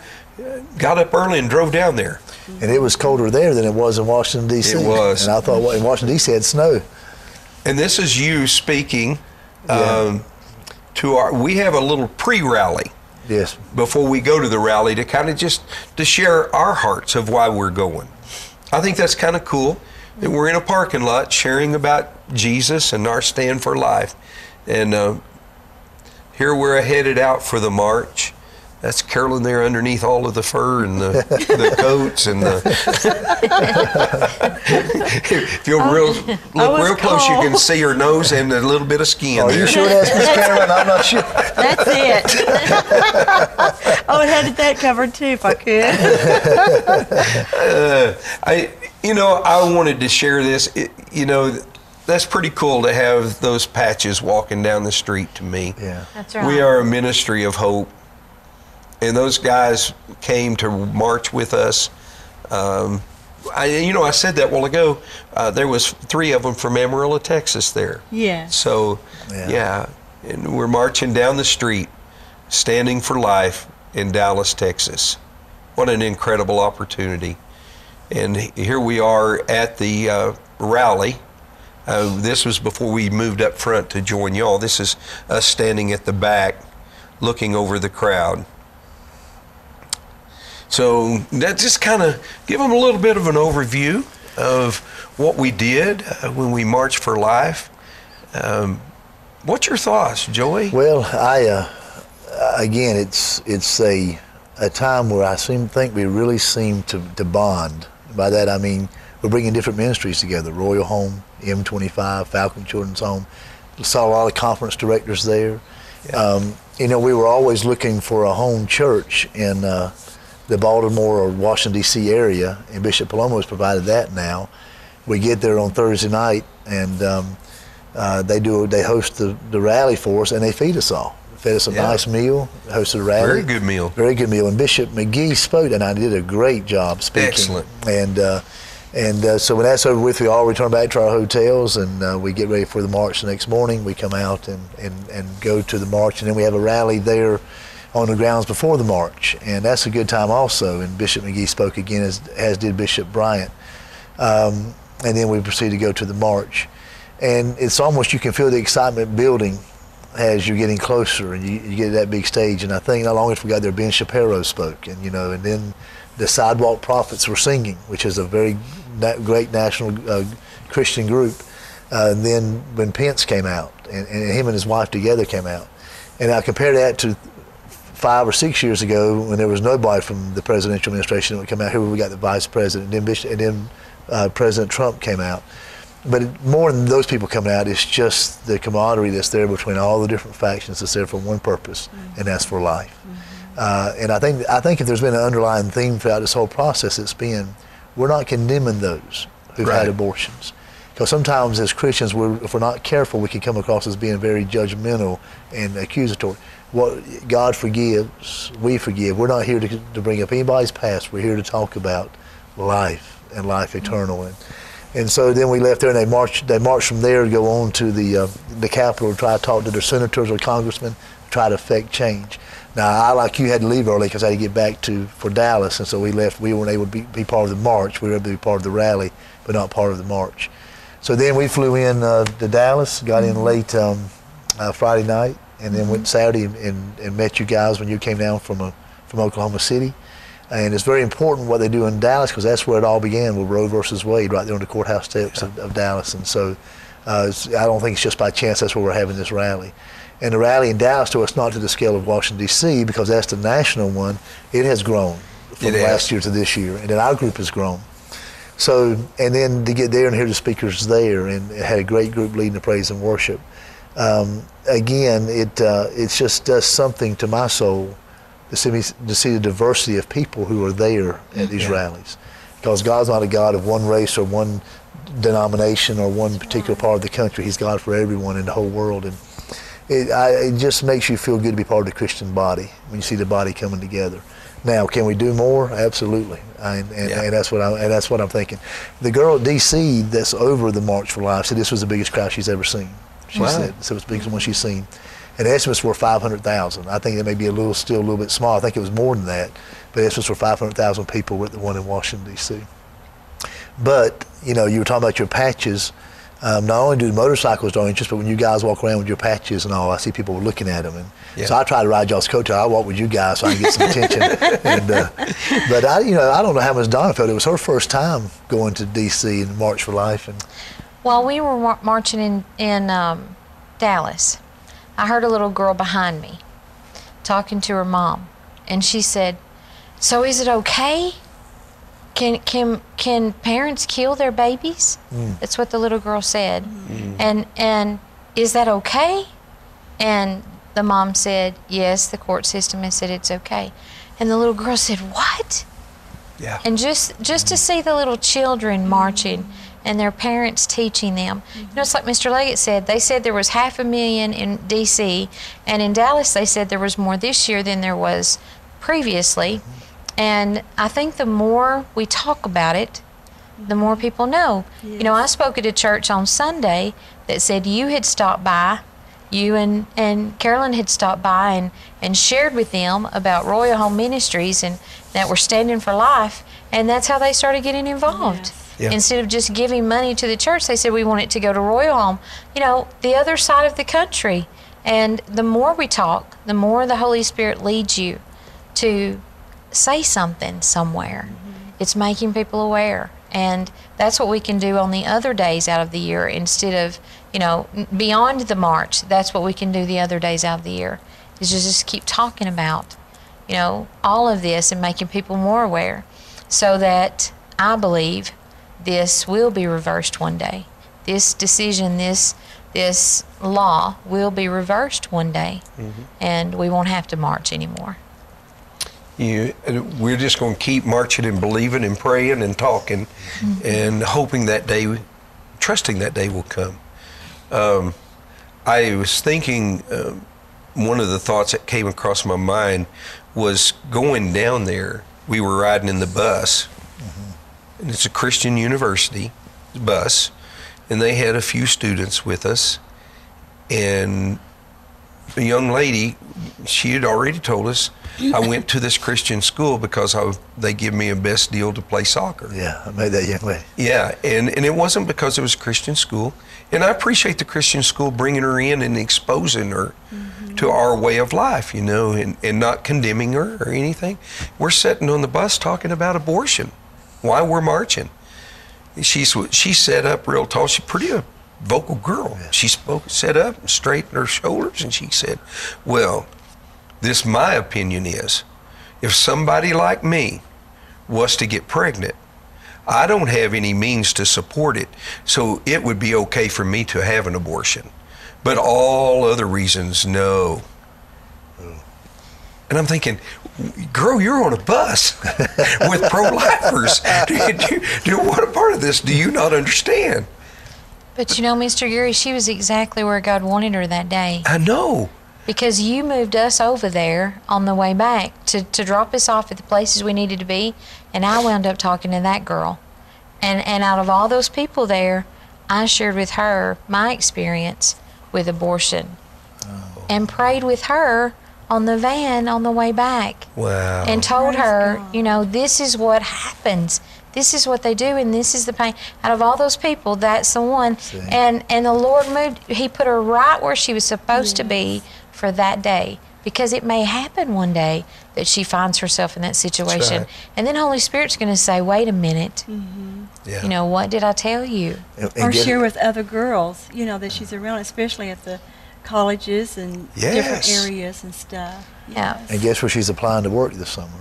got up early and drove down there. And it was colder there than it was in Washington, D C It was, and I thought well, in Washington, D C had snow. And this is you speaking um, yeah. to our. We have a little pre-rally. yes. before we go to the rally to kind of just to share our hearts of why we're going. I think that's kind of cool that we're in a parking lot sharing about Jesus and our stand for life. And uh, here we're headed out for the march. That's Carolyn there underneath all of the fur and the, the coats and the... if you're I, real, look real close, cold. You can see her nose and a little bit of skin. Oh, there. You sure asked Miss Carolyn? I'm not sure. That's it. I would have had that covered too if I could. uh, I, you know, I wanted to share this. It, you know, that's pretty cool to have those patches walking down the street to me. Yeah, that's right. We are a ministry of hope. And those guys came to march with us. Um, I, you know, I said that a while ago. Uh, there was three of them from Amarillo, Texas there. Yeah. So, yeah. yeah. And we're marching down the street, standing for life in Dallas, Texas. What an incredible opportunity. And here we are at the uh, rally. Uh, this was before we moved up front to join y'all. This is us standing at the back, looking over the crowd. So that just kind of give them a little bit of an overview of what we did when we marched for life. Um, what's your thoughts, Joey? Well, I uh, again, it's it's a a time where I seem think we really seem to, to bond. By that I mean we're bringing different ministries together: Royal Home, M twenty-five, Falcon Children's Home. Saw a lot of conference directors there. Yeah. Um, you know, we were always looking for a home church in. Uh, the Baltimore or Washington, D C area, and Bishop Palomo has provided that now. We get there on Thursday night, and um, uh, they do they host the, the rally for us, and they feed us all. Fed us a yeah. nice meal, hosted a rally. Very good meal. Very good meal. And Bishop McGee spoke, and I did a great job speaking. Excellent. And, uh, and uh, so when that's over with, we all return back to our hotels, and uh, we get ready for the march the next morning. We come out and, and, and go to the march, and then we have a rally there on the grounds before the march, and that's a good time also. And Bishop McGee spoke again, as, as did Bishop Bryant. Um, and then we proceed to go to the march. And it's almost, you can feel the excitement building as you're getting closer and you, you get to that big stage. And I think not long after we got there, Ben Shapiro spoke, and you know, and then the Sidewalk Prophets were singing, which is a very na great national uh, Christian group. Uh, and then when Pence came out, and, and him and his wife together came out. And I compare that to five or six years ago when there was nobody from the presidential administration that would come out. Here we got the vice president, and then, and then uh, President Trump came out. But it, more than those people coming out, it's just the camaraderie that's there between all the different factions that's there for one purpose, mm-hmm. and that's for life. Mm-hmm. uh, and I think, I think if there's been an underlying theme throughout this whole process, it's been we're not condemning those who've right. had abortions. Because sometimes as Christians, we're, if we're not careful, we can come across as being very judgmental and accusatory. What God forgives, we forgive. We're not here to, to bring up anybody's past. We're here to talk about life and life eternal. And, and so then we left there, and they marched, they marched from there to go on to the, uh, the Capitol to try to talk to their senators or congressmen, try to affect change. Now, I, like you, had to leave early because I had to get back to for Dallas, and so we left. We weren't able to be, be part of the march. We were able to be part of the rally, but not part of the march. So then we flew in uh, to Dallas, got in late um, uh, Friday night, and then went Saturday and, and, and met you guys when you came down from a, from Oklahoma City. And it's very important what they do in Dallas, because that's where it all began with Roe versus Wade, right there on the courthouse steps of, of Dallas. And so uh, I don't think it's just by chance that's where we're having this rally. And the rally in Dallas, to us, not to the scale of Washington, D C, because that's the national one. It has grown from it last is. year to this year, and then our group has grown. So, and then to get there and hear the speakers there, and it had a great group leading the praise and worship. Um, again, it uh, it just does something to my soul to see, me, to see the diversity of people who are there at these yeah. rallies. Because God's not a God of one race or one denomination or one particular part of the country. He's God for everyone in the whole world. And it, I, it just makes you feel good to be part of the Christian body when you see the body coming together. Now, can we do more? Absolutely, and, and, yeah. and that's what I and that's what I'm thinking. The girl at D C that's over the March for Life said this was the biggest crowd she's ever seen. She wow. said so it was the biggest one she's seen, and estimates were five hundred thousand. I think that may be a little still a little bit small. I think it was more than that, but estimates were five hundred thousand people were at the one in Washington D C. But you know, you were talking about your patches. Um, not only do motorcycles don't interest, but when you guys walk around with your patches and all, I see people looking at them. And yeah. So I try to ride y'all's coattail. I walk with you guys so I can get some attention. And, uh, but I, you know, I don't know how much Donna felt. It was her first time going to D C and March for Life. And while we were mar marching in in um, Dallas, I heard a little girl behind me talking to her mom, and she said, "So is it okay? Can can can parents kill their babies?" Mm. That's what the little girl said. Mm. And and is that okay? And the mom said, "Yes, the court system has said it's okay." And the little girl said, "What?" Yeah. And just just mm. to see the little children marching and their parents teaching them. You know, it's like Mister Leggett said, they said there was half a million in D C, and in Dallas they said there was more this year than there was previously. And I think the more we talk about it, the more people know. Yes. You know, I spoke at a church on Sunday that said you had stopped by, you and, and Carolyn had stopped by and, and shared with them about Royal Home Ministries and that we're standing for life, and that's how they started getting involved. Yes. Yeah. Instead of just giving money to the church, they said, we want it to go to Royal Home, you know, the other side of the country. And the more we talk, the more the Holy Spirit leads you to say something somewhere. Mm-hmm. It's making people aware. And that's what we can do on the other days out of the year instead of, you know, beyond the march. That's what we can do the other days out of the year is just, just keep talking about, you know, all of this and making people more aware so that I believe this will be reversed one day. This decision, this this law will be reversed one day, mm-hmm. and we won't have to march anymore. You, we're just going to keep marching and believing and praying and talking, mm-hmm. and hoping that day, trusting that day will come. Um, I was thinking, uh, one of the thoughts that came across my mind was going down there. We were riding in the bus. Mm-hmm. And it's a Christian university bus, and they had a few students with us, and a young lady, she had already told us, I went to this Christian school because I, they give me a best deal to play soccer. Yeah, I made that young lady. Yeah, and, and it wasn't because it was a Christian school, and I appreciate the Christian school bringing her in and exposing her mm-hmm. to our way of life, you know, and, and not condemning her or anything. We're sitting on the bus talking about abortion. Why we're marching. She's, she sat up real tall. She's pretty a vocal girl. Yeah. She spoke, sat up and straightened her shoulders, and she said, well, this my opinion is, if somebody like me was to get pregnant, I don't have any means to support it, so it would be okay for me to have an abortion. But all other reasons, no. And I'm thinking, girl, you're on a bus with pro-lifers. Do you, do you, do you, what a part of this do you not understand? But you know, Mister Gary, she was exactly where God wanted her that day. I know. Because you moved us over there on the way back to, to drop us off at the places we needed to be, and I wound up talking to that girl. And, and out of all those people there, I shared with her my experience with abortion oh. and prayed with her on the van on the way back. Wow. And told her, you know, this is what happens. This is what they do, and this is the pain. Out of all those people, that's the one. See. And and the Lord moved, he put her right where she was supposed yes. to be for that day, because it may happen one day that she finds herself in that situation. Right. And then Holy Spirit's gonna say, wait a minute. Mm-hmm. yeah. You know, what did I tell you? And, and or share with other girls, you know, that she's around, especially at the colleges and yes. different areas and stuff. Yeah. And guess where she's applying to work this summer?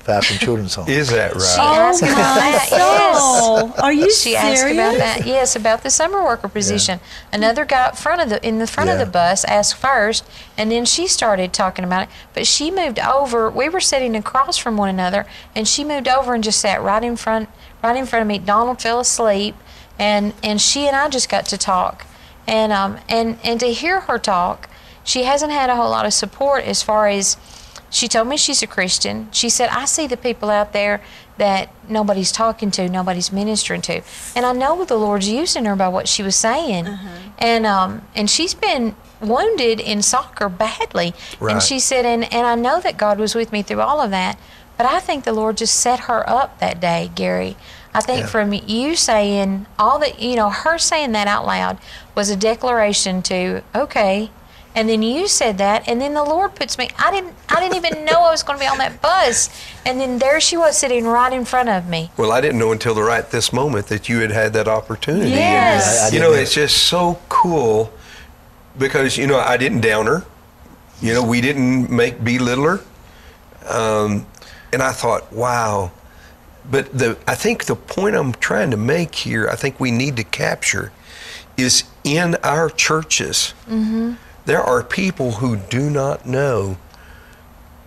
Falcon Children's Homes. Is that right? She asked oh about that. Yes. Oh, are you she serious? Asked about that. Yes, about the summer worker position. Yeah. Another guy up front of the in the front yeah. of the bus asked first, and then she started talking about it. But she moved over. We were sitting across from one another, and she moved over and just sat right in front, right in front of me. Donald fell asleep, and and she and I just got to talk. And um and and to hear her talk, she hasn't had a whole lot of support as far as she told me she's a Christian. She said, I see the people out there that nobody's talking to, nobody's ministering to, and I know the Lord's using her by what she was saying. Uh-huh. And um and she's been wounded in soccer badly. Right. And she said, and and I know that God was with me through all of that, but I think the Lord just set her up that day, Gary. I think yeah. from you saying all that, you know, her saying that out loud was a declaration to, okay, and then you said that, and then the Lord puts me, I didn't I didn't even know I was going to be on that bus, and then there she was sitting right in front of me. Well, I didn't know until the right this moment that you had had that opportunity. Yes. And, I, I you know, it's just so cool because, you know, I didn't down her. You know, we didn't make belittle her. Um, and I thought, wow. But the I think the point I'm trying to make here, I think we need to capture, is in our churches, mm-hmm. there are people who do not know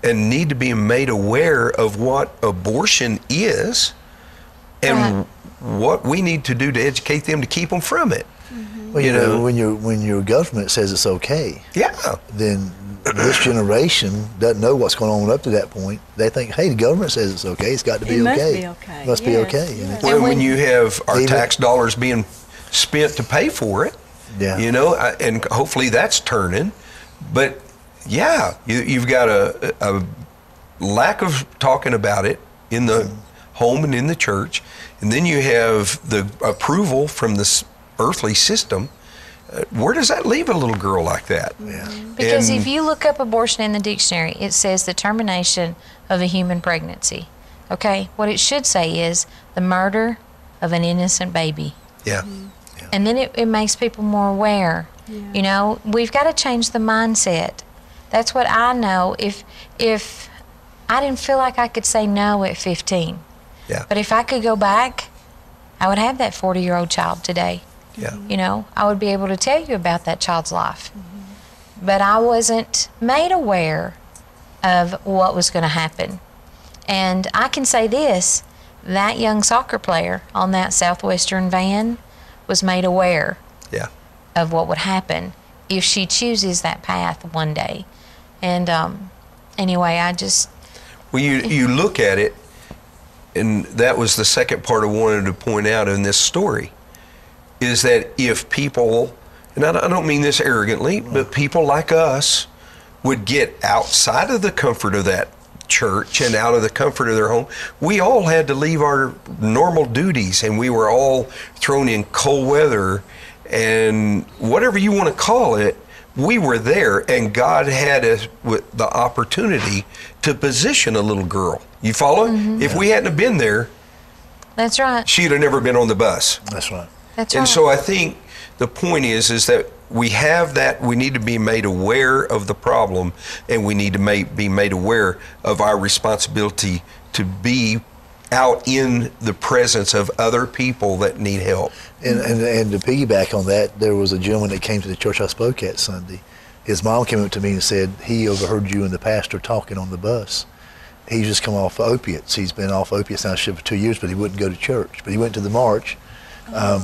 and need to be made aware of what abortion is and uh-huh. what we need to do to educate them to keep them from it. Mm-hmm. Well, you, you know, know, when your when your government says it's okay, yeah, then this generation doesn't know what's going on up to that point. They think, hey, the government says it's okay. It's got to be it okay. It must be okay. It must yes. be okay. Yes. Well, and when, when you have our even, tax dollars being spent to pay for it, yeah. you know, I, and hopefully that's turning. But, yeah, you, you've got a, a lack of talking about it in the mm-hmm. home and in the church. And then you have the approval from this earthly system. Where does that leave a little girl like that? Yeah. Because and if you look up abortion in the dictionary, it says the termination of a human pregnancy. Okay? What it should say is the murder of an innocent baby. Yeah. Mm-hmm. yeah. And then it, it makes people more aware. Yeah. You know, we've got to change the mindset. That's what I know. If, if I didn't feel like I could say no at fifteen, yeah. but if I could go back, I would have that forty-year-old child today. Yeah. You know, I would be able to tell you about that child's life. Mm-hmm. But I wasn't made aware of what was going to happen. And I can say this, that young soccer player on that Southwestern van was made aware yeah. of what would happen if she chooses that path one day. And um, anyway, I just... Well, you, you look at it, and that was the second part I wanted to point out in this story. Is that if people, and I don't mean this arrogantly, but people like us would get outside of the comfort of that church and out of the comfort of their home. We all had to leave our normal duties, and we were all thrown in cold weather and whatever you want to call it, we were there, and God had us with the opportunity to position a little girl. You follow? Mm-hmm. If we hadn't have been there, that's right. she'd have never been on the bus. That's right. That's and right. so I think the point is is that we have that, we need to be made aware of the problem, and we need to make, be made aware of our responsibility to be out in the presence of other people that need help. And, and, and to piggyback on that, there was a gentleman that came to the church I spoke at Sunday. His mom came up to me and said, he overheard you and the pastor talking on the bus. He's just come off opiates. He's been off opiates now for two years, but he wouldn't go to church. But he went to the march. Um,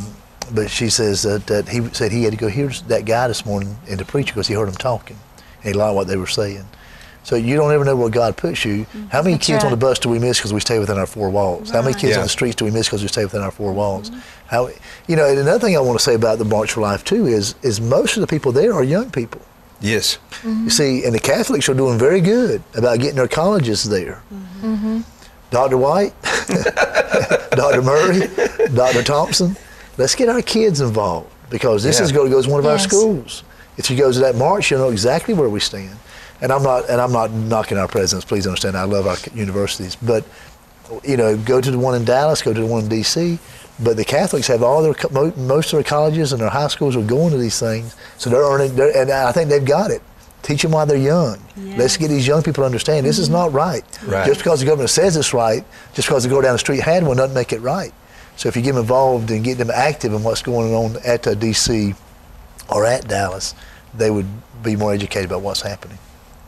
but she says that, that he said he had to go hear that guy this morning and to preach because he heard him talking. And he liked what they were saying. So you don't ever know where God puts you. How many That's kids right. on the bus do we miss because we stay within our four walls? Right. How many kids yeah. on the streets do we miss because we stay within our four walls? Mm-hmm. How, you know, and another thing I want to say about the March for Life, too, is, is most of the people there are young people. Yes. Mm-hmm. You see, and the Catholics are doing very good about getting their colleges there. Mm-hmm. Mm-hmm. Doctor White, Doctor Murray, Doctor Thompson, let's get our kids involved because this yeah. is going to go to one of yes. our schools. If you go to that march, you'll know exactly where we stand. And I'm not, and I'm not knocking our presidents. Please understand, I love our universities, but you know, go to the one in Dallas, go to the one in D C. But the Catholics have all their most of their colleges and their high schools are going to these things, so they're earning. They're, and I think they've got it. Teach them while they're young. Yes. Let's get these young people to understand this mm-hmm. is not right. right. Just because the government says it's right, just because the girl down the street had one doesn't make it right. So if you get them involved and get them active in what's going on at uh, D C or at Dallas, they would be more educated about what's happening.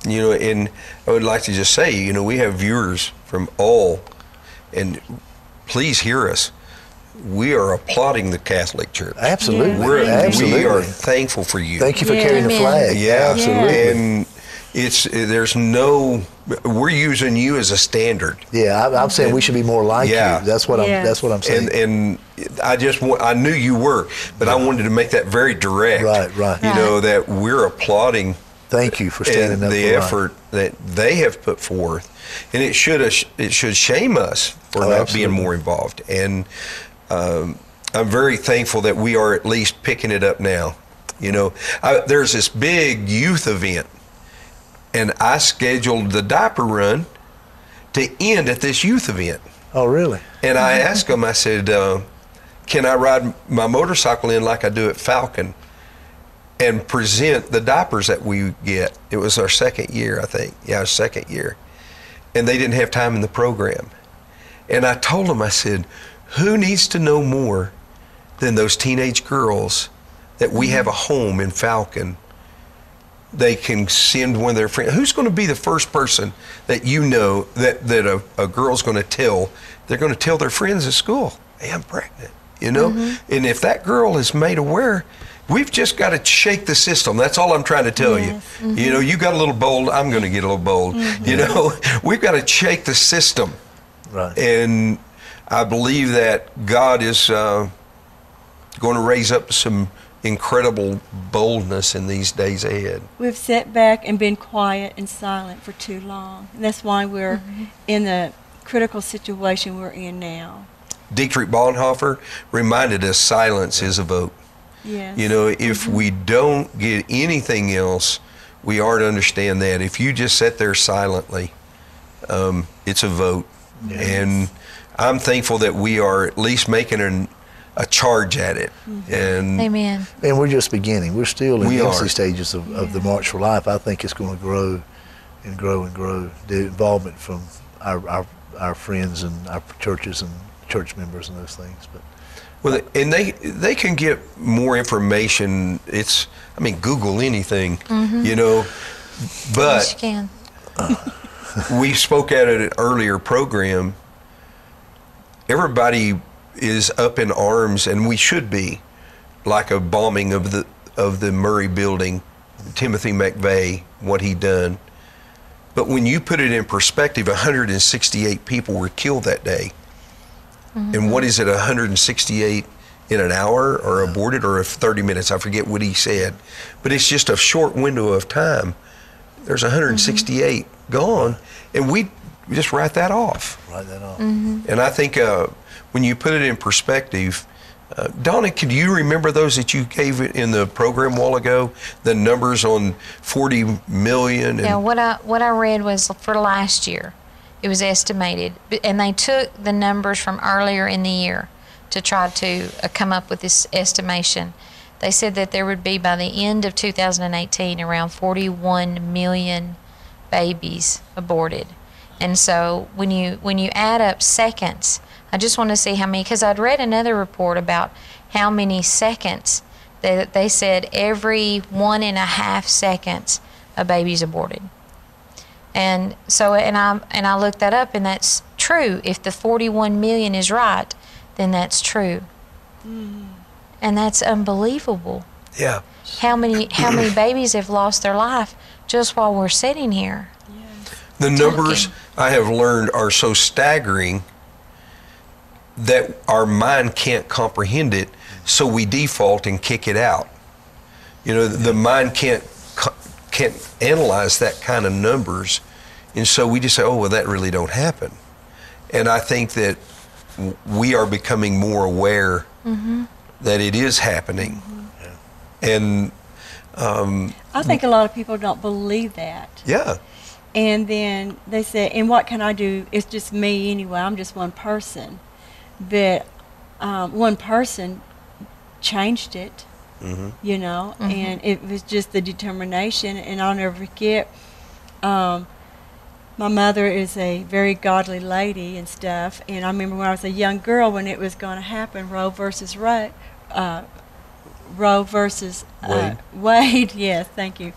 You know, and I would like to just say, you know, we have viewers from all, and please hear us. We are applauding the Catholic Church. Absolutely. Yeah. We're, absolutely. We are thankful for you. Thank you for yeah, carrying amen. the flag. Yeah, absolutely. Yeah. And it's, there's no, we're using you as a standard. Yeah, I, I'm saying and, we should be more like yeah. you. That's what, yeah. I'm, that's what I'm saying. And, and I just, I knew you were, but yeah. I wanted to make that very direct. Right, right. You right. know, that we're applauding Thank you for standing up for the effort life. That they have put forth, and it should it should shame us for oh, not absolutely. being more involved. And um, I'm very thankful that we are at least picking it up now. You know, I, there's this big youth event, and I scheduled the diaper run to end at this youth event. Oh, really? And I mm-hmm. asked them. I said, uh, "Can I ride my motorcycle in like I do at Falcon?" and present the diapers that we get. It was our second year, I think. Yeah, our second year. And they didn't have time in the program. And I told them, I said, who needs to know more than those teenage girls that we have a home in Falcon? They can send one of their friends. Who's going to be the first person that you know that, that a, a girl's going to tell? They're going to tell their friends at school, hey, I'm pregnant, you know? Mm-hmm. And if that girl is made aware, we've just got to shake the system. That's all I'm trying to tell yes. you. Mm-hmm. You know, you got a little bold, I'm going to get a little bold. Mm-hmm. You know, we've got to shake the system. Right. And I believe that God is uh, going to raise up some incredible boldness in these days ahead. We've sat back and been quiet and silent for too long. And that's why we're mm-hmm. in the critical situation we're in now. Dietrich Bonhoeffer reminded us silence is a vote. Yes. You know, if mm-hmm. we don't get anything else, we are to understand that. If you just sit there silently, um, it's a vote. Yes. And I'm thankful that we are at least making an, a charge at it. Mm-hmm. And Amen. And we're just beginning. We're still in we the early stages of, yeah. of the March for Life. I think it's going to grow and grow and grow. The involvement from our, our, our friends and our churches and church members and those things. But well, and they they can get more information. It's, I mean, Google anything, mm-hmm. you know, but yes, you can. uh, we spoke at an earlier program. Everybody is up in arms, and we should be, like a bombing of the of the Murray building, Timothy McVeigh, what he done. But when you put it in perspective, one hundred sixty-eight people were killed that day. Mm-hmm. And what is it, one hundred sixty-eight in an hour or yeah. aborted or thirty minutes? I forget what he said. But it's just a short window of time. There's one hundred sixty-eight mm-hmm. gone, and we just write that off. Write that off. Mm-hmm. And I think uh, when you put it in perspective, uh, Donna, could you remember those that you gave in the program a while ago, the numbers on forty million? And yeah, what I, what I read was for last year. It was estimated, and they took the numbers from earlier in the year to try to uh, come up with this estimation. They said that there would be, by the end of two thousand eighteen, around forty-one million babies aborted. And so when you when you add up seconds, I just want to see how many, because I'd read another report about how many seconds that they, they said every one and a half seconds a baby's aborted. And so, and I and I looked that up, and that's true. If the forty-one million is right, then that's true. Mm. And that's unbelievable. Yeah. How many how many babies have lost their life just while we're sitting here? Yes. The numbers I have learned are so staggering that our mind can't comprehend it, so we default and kick it out. You know, the mind can't. can't analyze that kind of numbers, and so we just say, oh, well, that really don't happen. And I think that w we are becoming more aware mm-hmm. that it is happening. Mm-hmm. Yeah. And um, I think a lot of people don't believe that. Yeah. And then they say, and what can I do? It's just me anyway. I'm just one person. But um, one person changed it. Mm-hmm. You know, mm-hmm. and it was just the determination. And I'll never forget, um, my mother is a very godly lady and stuff. And I remember when I was a young girl, when it was going to happen, Roe versus Wade, uh, Roe versus uh, Wade. Wade. Yes, thank you.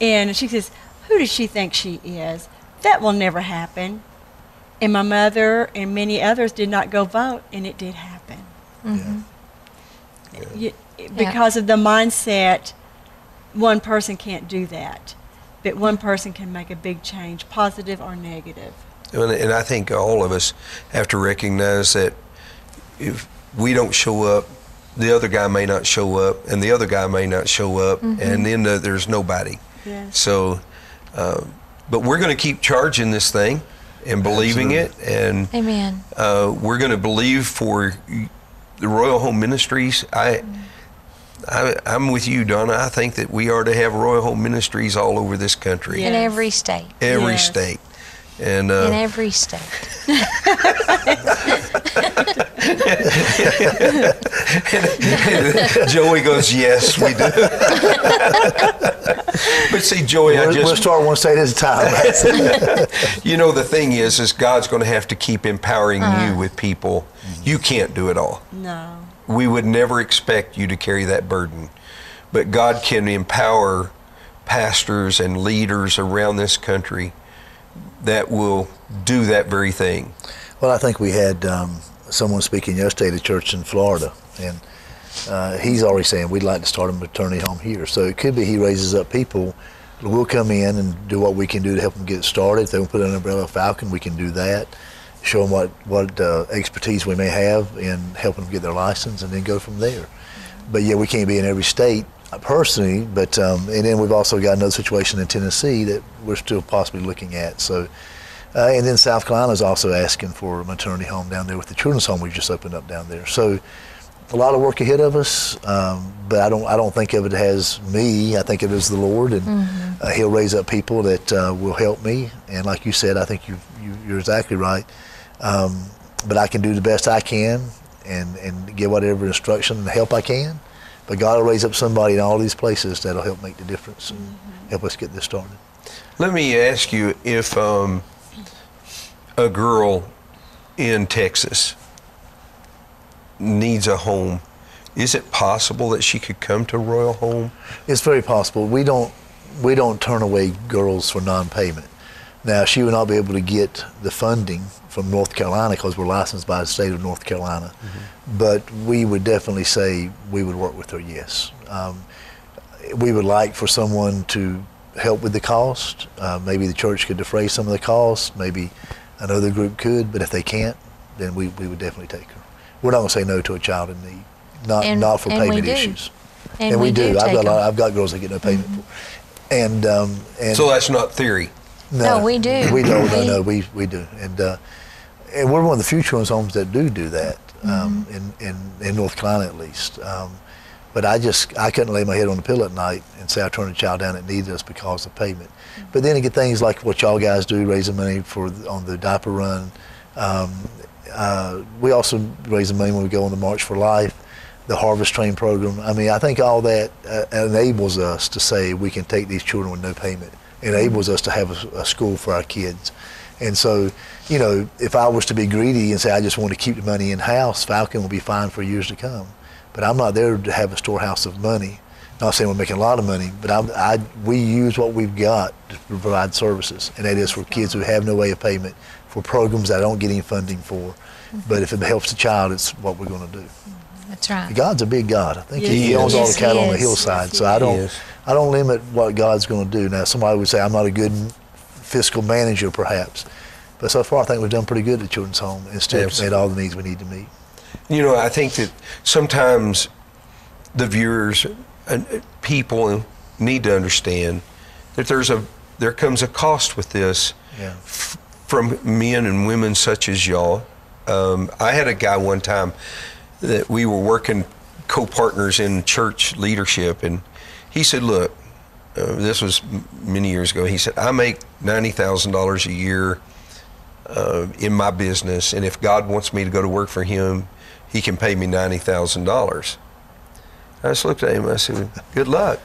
And she says, "Who does she think she is? That will never happen." And my mother and many others did not go vote, and it did happen. Mm-hmm. Yeah. You, because yeah. of the mindset, one person can't do that, but one person can make a big change, positive or negative. And, and I think all of us have to recognize that if we don't show up, the other guy may not show up, and the other guy may not show up, mm-hmm. and then the, there's nobody. Yeah. So, uh, but we're going to keep charging this thing and believing Absolutely. It. And Amen. Uh, we're going to believe for the Royal Home Ministries. I, mm. I, I'm with you, Donna. I think that we are to have Royal Home Ministries all over this country. Yes. In every state. Every yes. state. And, uh, in every state. Joey goes, yes, we do. But see, Joey, well, I just... We'll start one state at a time. You know, the thing is, is God's going to have to keep empowering uh, you with people. You can't do it all. No. We would never expect you to carry that burden. But God can empower pastors and leaders around this country that will do that very thing. Well, I think we had um, someone speaking yesterday at a church in Florida, and uh, he's already saying we'd like to start a maternity home here. So it could be he raises up people. We'll come in and do what we can do to help them get started. If they want to put an umbrella Falcon, we can do that. Show them what, what uh, expertise we may have in helping them get their license and then go from there. But yeah, we can't be in every state personally, but um, and then we've also got another situation in Tennessee that we're still possibly looking at. So, uh, and then South Carolina is also asking for a maternity home down there with the children's home we've just opened up down there. So, a lot of work ahead of us, um, but I don't I don't think of it as me. I think of it as the Lord, and mm-hmm. uh, He'll raise up people that uh, will help me. And like you said, I think you, you you're exactly right. Um, but I can do the best I can, and and give whatever instruction and help I can. But God will raise up somebody in all these places that'll help make the difference and mm-hmm. help us get this started. Let me ask you, if um, a girl in Texas needs a home, is it possible that she could come to Royal Home? It's very possible. We don't we don't turn away girls for non-payment. Now, she would not be able to get the funding from North Carolina because we're licensed by the state of North Carolina. Mm-hmm. But we would definitely say we would work with her, yes. Um, we would like for someone to help with the cost. Uh, maybe the church could defray some of the cost. Maybe another group could, but if they can't, then we, we would definitely take her. We're not going to say no to a child in need, not, and, not for and payment issues. And, and we, we do. do. I've, got a lot, I've got girls that get no payment mm-hmm. for. And, um, and so that's not theory. No, no, we do. We don't. No, no, we we do, and uh, and we're one of the few children's homes that do do that um, mm-hmm. in, in in North Carolina at least. Um, but I just I couldn't lay my head on the pillow at night and say I turned a child down that needed us because of payment. Mm-hmm. But then you get things like what y'all guys do, raising money for on the diaper run. Um, uh, we also raise the money when we go on the March for Life, the Harvest Train program. I mean, I think all that uh, enables us to say we can take these children with no payment. Enables us to have a, a school for our kids. And so, you know, if I was to be greedy and say, I just want to keep the money in-house, Falcon will be fine for years to come. But I'm not there to have a storehouse of money. Not saying we're making a lot of money, but I'm, I, we use what we've got to provide services. And that is for kids who have no way of payment, for programs that I don't get any funding for. Mm-hmm. But if it helps the child, it's what we're going to do. That's right. God's a big God. I think yes, he, he owns yes, all the cattle on the hillside. Yes, so I don't, I don't limit what God's going to do. Now, somebody would say I'm not a good fiscal manager, perhaps, but so far I think we've done pretty good at Children's Home and still yes. met all the needs we need to meet. You know, I think that sometimes the viewers, and people, need to understand that there's a there comes a cost with this yeah. f- from men and women such as y'all. Um, I had a guy one time that we were working co-partners in church leadership, and he said, look, uh, this was many years ago, he said, I make ninety thousand dollars a year uh, in my business, and if God wants me to go to work for him, he can pay me ninety thousand dollars. I just looked at him, I said, well, good luck.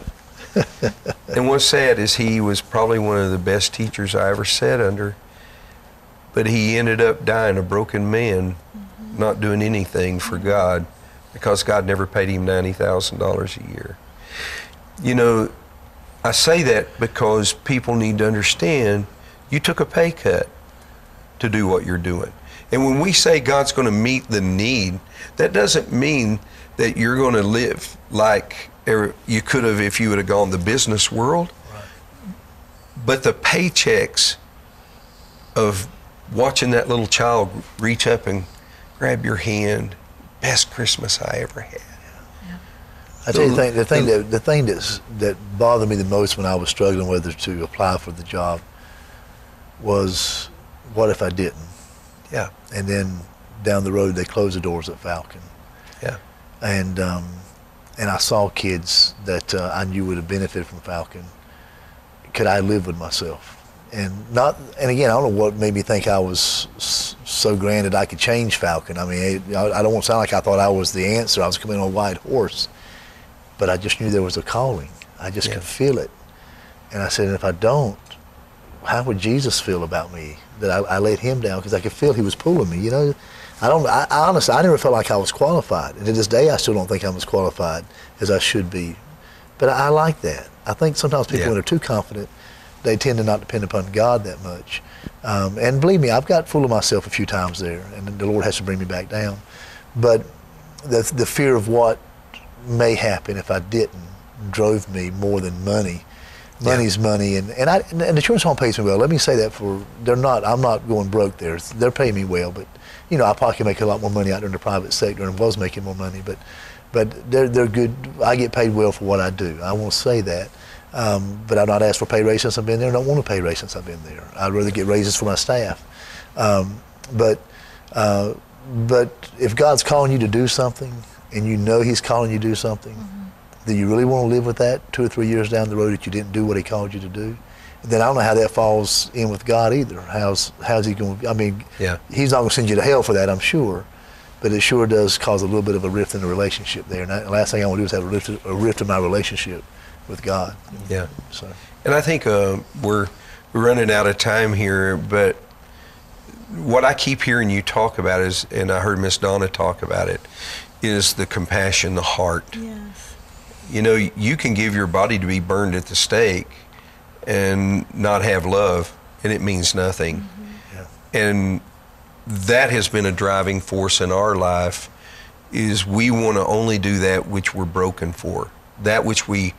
And what's sad is he was probably one of the best teachers I ever sat under, but he ended up dying a broken man, not doing anything for God because God never paid him ninety thousand dollars a year. You know, I say that because people need to understand you took a pay cut to do what you're doing. And when we say God's going to meet the need, that doesn't mean that you're going to live like you could have if you would have gone the business world. Right. But the paychecks of watching that little child reach up and grab your hand, best Christmas I ever had. Yeah. I tell you the thing, the thing that the thing that's, that bothered me the most when I was struggling whether to apply for the job was, what if I didn't? Yeah. And then down the road they closed the doors at Falcon. Yeah. And um, and I saw kids that uh, I knew would have benefited from Falcon. Could I live with myself? And not, and again, I don't know what made me think I was so grand that I could change Falcon. I mean, it, I, I don't want to sound like I thought I was the answer. I was coming on a white horse. But I just knew there was a calling. I just yeah. could feel it. And I said, and if I don't, how would Jesus feel about me? That I, I let him down, because I could feel he was pulling me, you know? I don't, I, I honestly, I never felt like I was qualified. And to this day, I still don't think I'm as qualified as I should be. But I, I like that. I think sometimes people, yeah. when they're too confident, they tend to not depend upon God that much. Um, and believe me, I've got full of myself a few times there, and the Lord has to bring me back down. But the, the fear of what may happen if I didn't drove me more than money. Money's yeah. money, and, and, I, and the children's home pays me well. Let me say that for, they're not, I'm not going broke there. They're paying me well, but you know, I probably can make a lot more money out there in the private sector, and was making more money, but but they're, they're good. I get paid well for what I do. I won't say that, um, but I've not asked for pay raise since I've been there, and I don't want a pay raise since I've been there. I'd rather get raises for my staff. Um, but uh, but if God's calling you to do something, and you know he's calling you to do something, mm-hmm. then you really want to live with that two or three years down the road that you didn't do what he called you to do. And then I don't know how that falls in with God either. How's how's he going to, I mean, yeah. he's not going to send you to hell for that, I'm sure. But it sure does cause a little bit of a rift in the relationship there. And the last thing I want to do is have a rift, a rift in my relationship with God. Yeah. So. And I think uh, we're running out of time here, but what I keep hearing you talk about is, and I heard Miss Donna talk about it, is the compassion, the heart. Yes. You know, you can give your body to be burned at the stake and not have love, and it means nothing. Mm-hmm. Yeah. And that has been a driving force in our life, is we want to only do that which we're broken for, that which we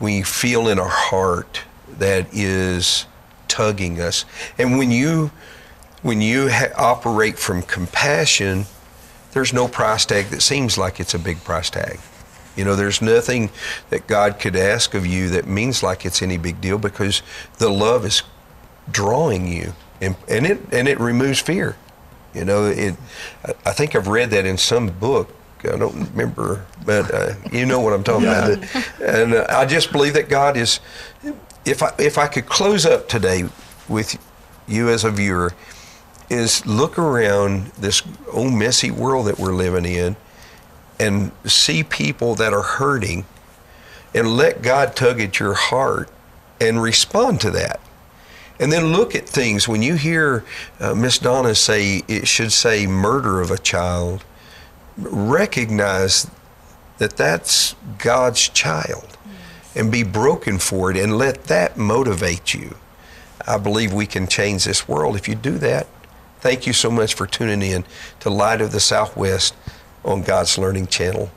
we feel in our heart that is tugging us. And when you, when you ha- operate from compassion, there's no price tag that seems like it's a big price tag. You know, there's nothing that God could ask of you that means like it's any big deal, because the love is drawing you, and, and it and it removes fear. You know, it. I think I've read that in some book. I don't remember, but uh, you know what I'm talking yeah. about. And uh, I just believe that God is. If I if I could close up today with you as a viewer, is look around this old messy world that we're living in, and see people that are hurting, and let God tug at your heart and respond to that. And then look at things. When you hear uh, Miss Donna say, it should say murder of a child, recognize that that's God's child, yes. and be broken for it, and let that motivate you. I believe we can change this world if you do that. Thank you so much for tuning in to Light of the Southwest on God's Learning Channel.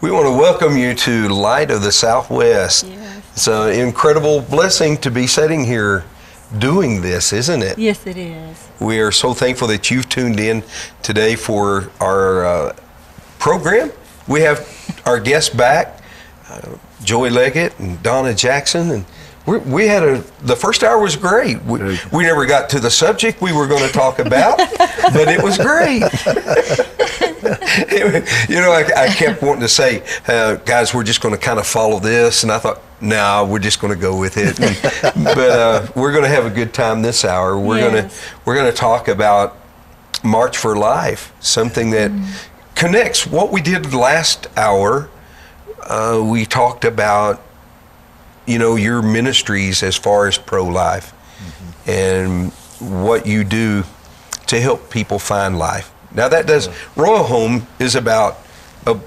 We want to welcome you to Light of the Southwest. Yes. It's an incredible blessing to be sitting here doing this, isn't it? Yes, it is. We are so thankful that you've tuned in today for our uh, program. We have our guests back, uh, Joy Leggett and Donna Jackson, and We, we had a, the first hour was great. We, we never got to the subject we were going to talk about, but it was great. It, you know, I, I kept wanting to say, uh, guys, we're just going to kind of follow this. And I thought, no, nah, we're just going to go with it. And, but uh, we're going to have a good time this hour. We're yes. going to we're going to talk about March for Life, something that mm. connects what we did last hour. Uh, we talked about, you know, your ministries as far as pro-life mm-hmm. and what you do to help people find life. Now that does, yeah. Royal Home is about a,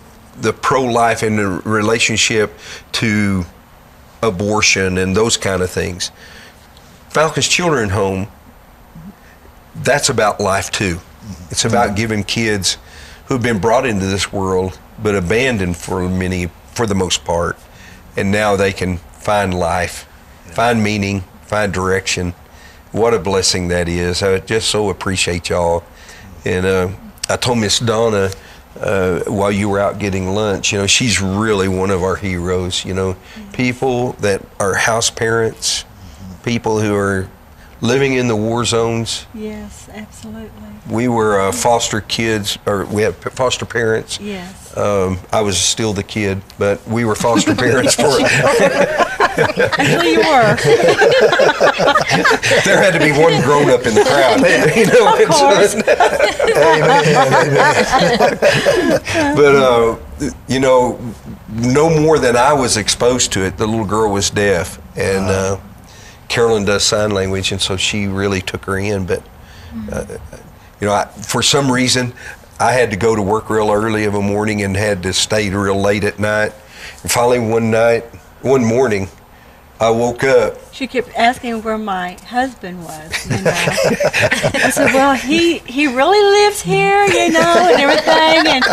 the pro-life and the relationship to abortion and those kind of things. Falcon's Children's Home, that's about life too. Mm-hmm. It's about mm-hmm. giving kids who've been brought into this world but abandoned for many, for the most part, and now they can find life, find meaning, find direction. what a blessing that is. I just so appreciate y'all. And uh, I told Miss Donna uh, while you were out getting lunch, you know, she's really one of our heroes. You know, people that are house parents, people who are living in the war zones. Yes, absolutely. We were uh, foster kids, or we have foster parents. Yes. Um, I was still the kid, but we were foster parents for it. Actually, you were. There had to be one grown-up in the crowd. You know, of course. Amen. But, uh, you know, no more than I was exposed to it. The little girl was deaf, and uh, Carolyn does sign language, and so she really took her in. But, uh, you know, I, for some reason, I had to go to work real early of a morning and had to stay real late at night. And finally, one night, one morning, I woke up. She kept asking where my husband was, you know. I said, well, he, he really lives here, you know, and everything. And,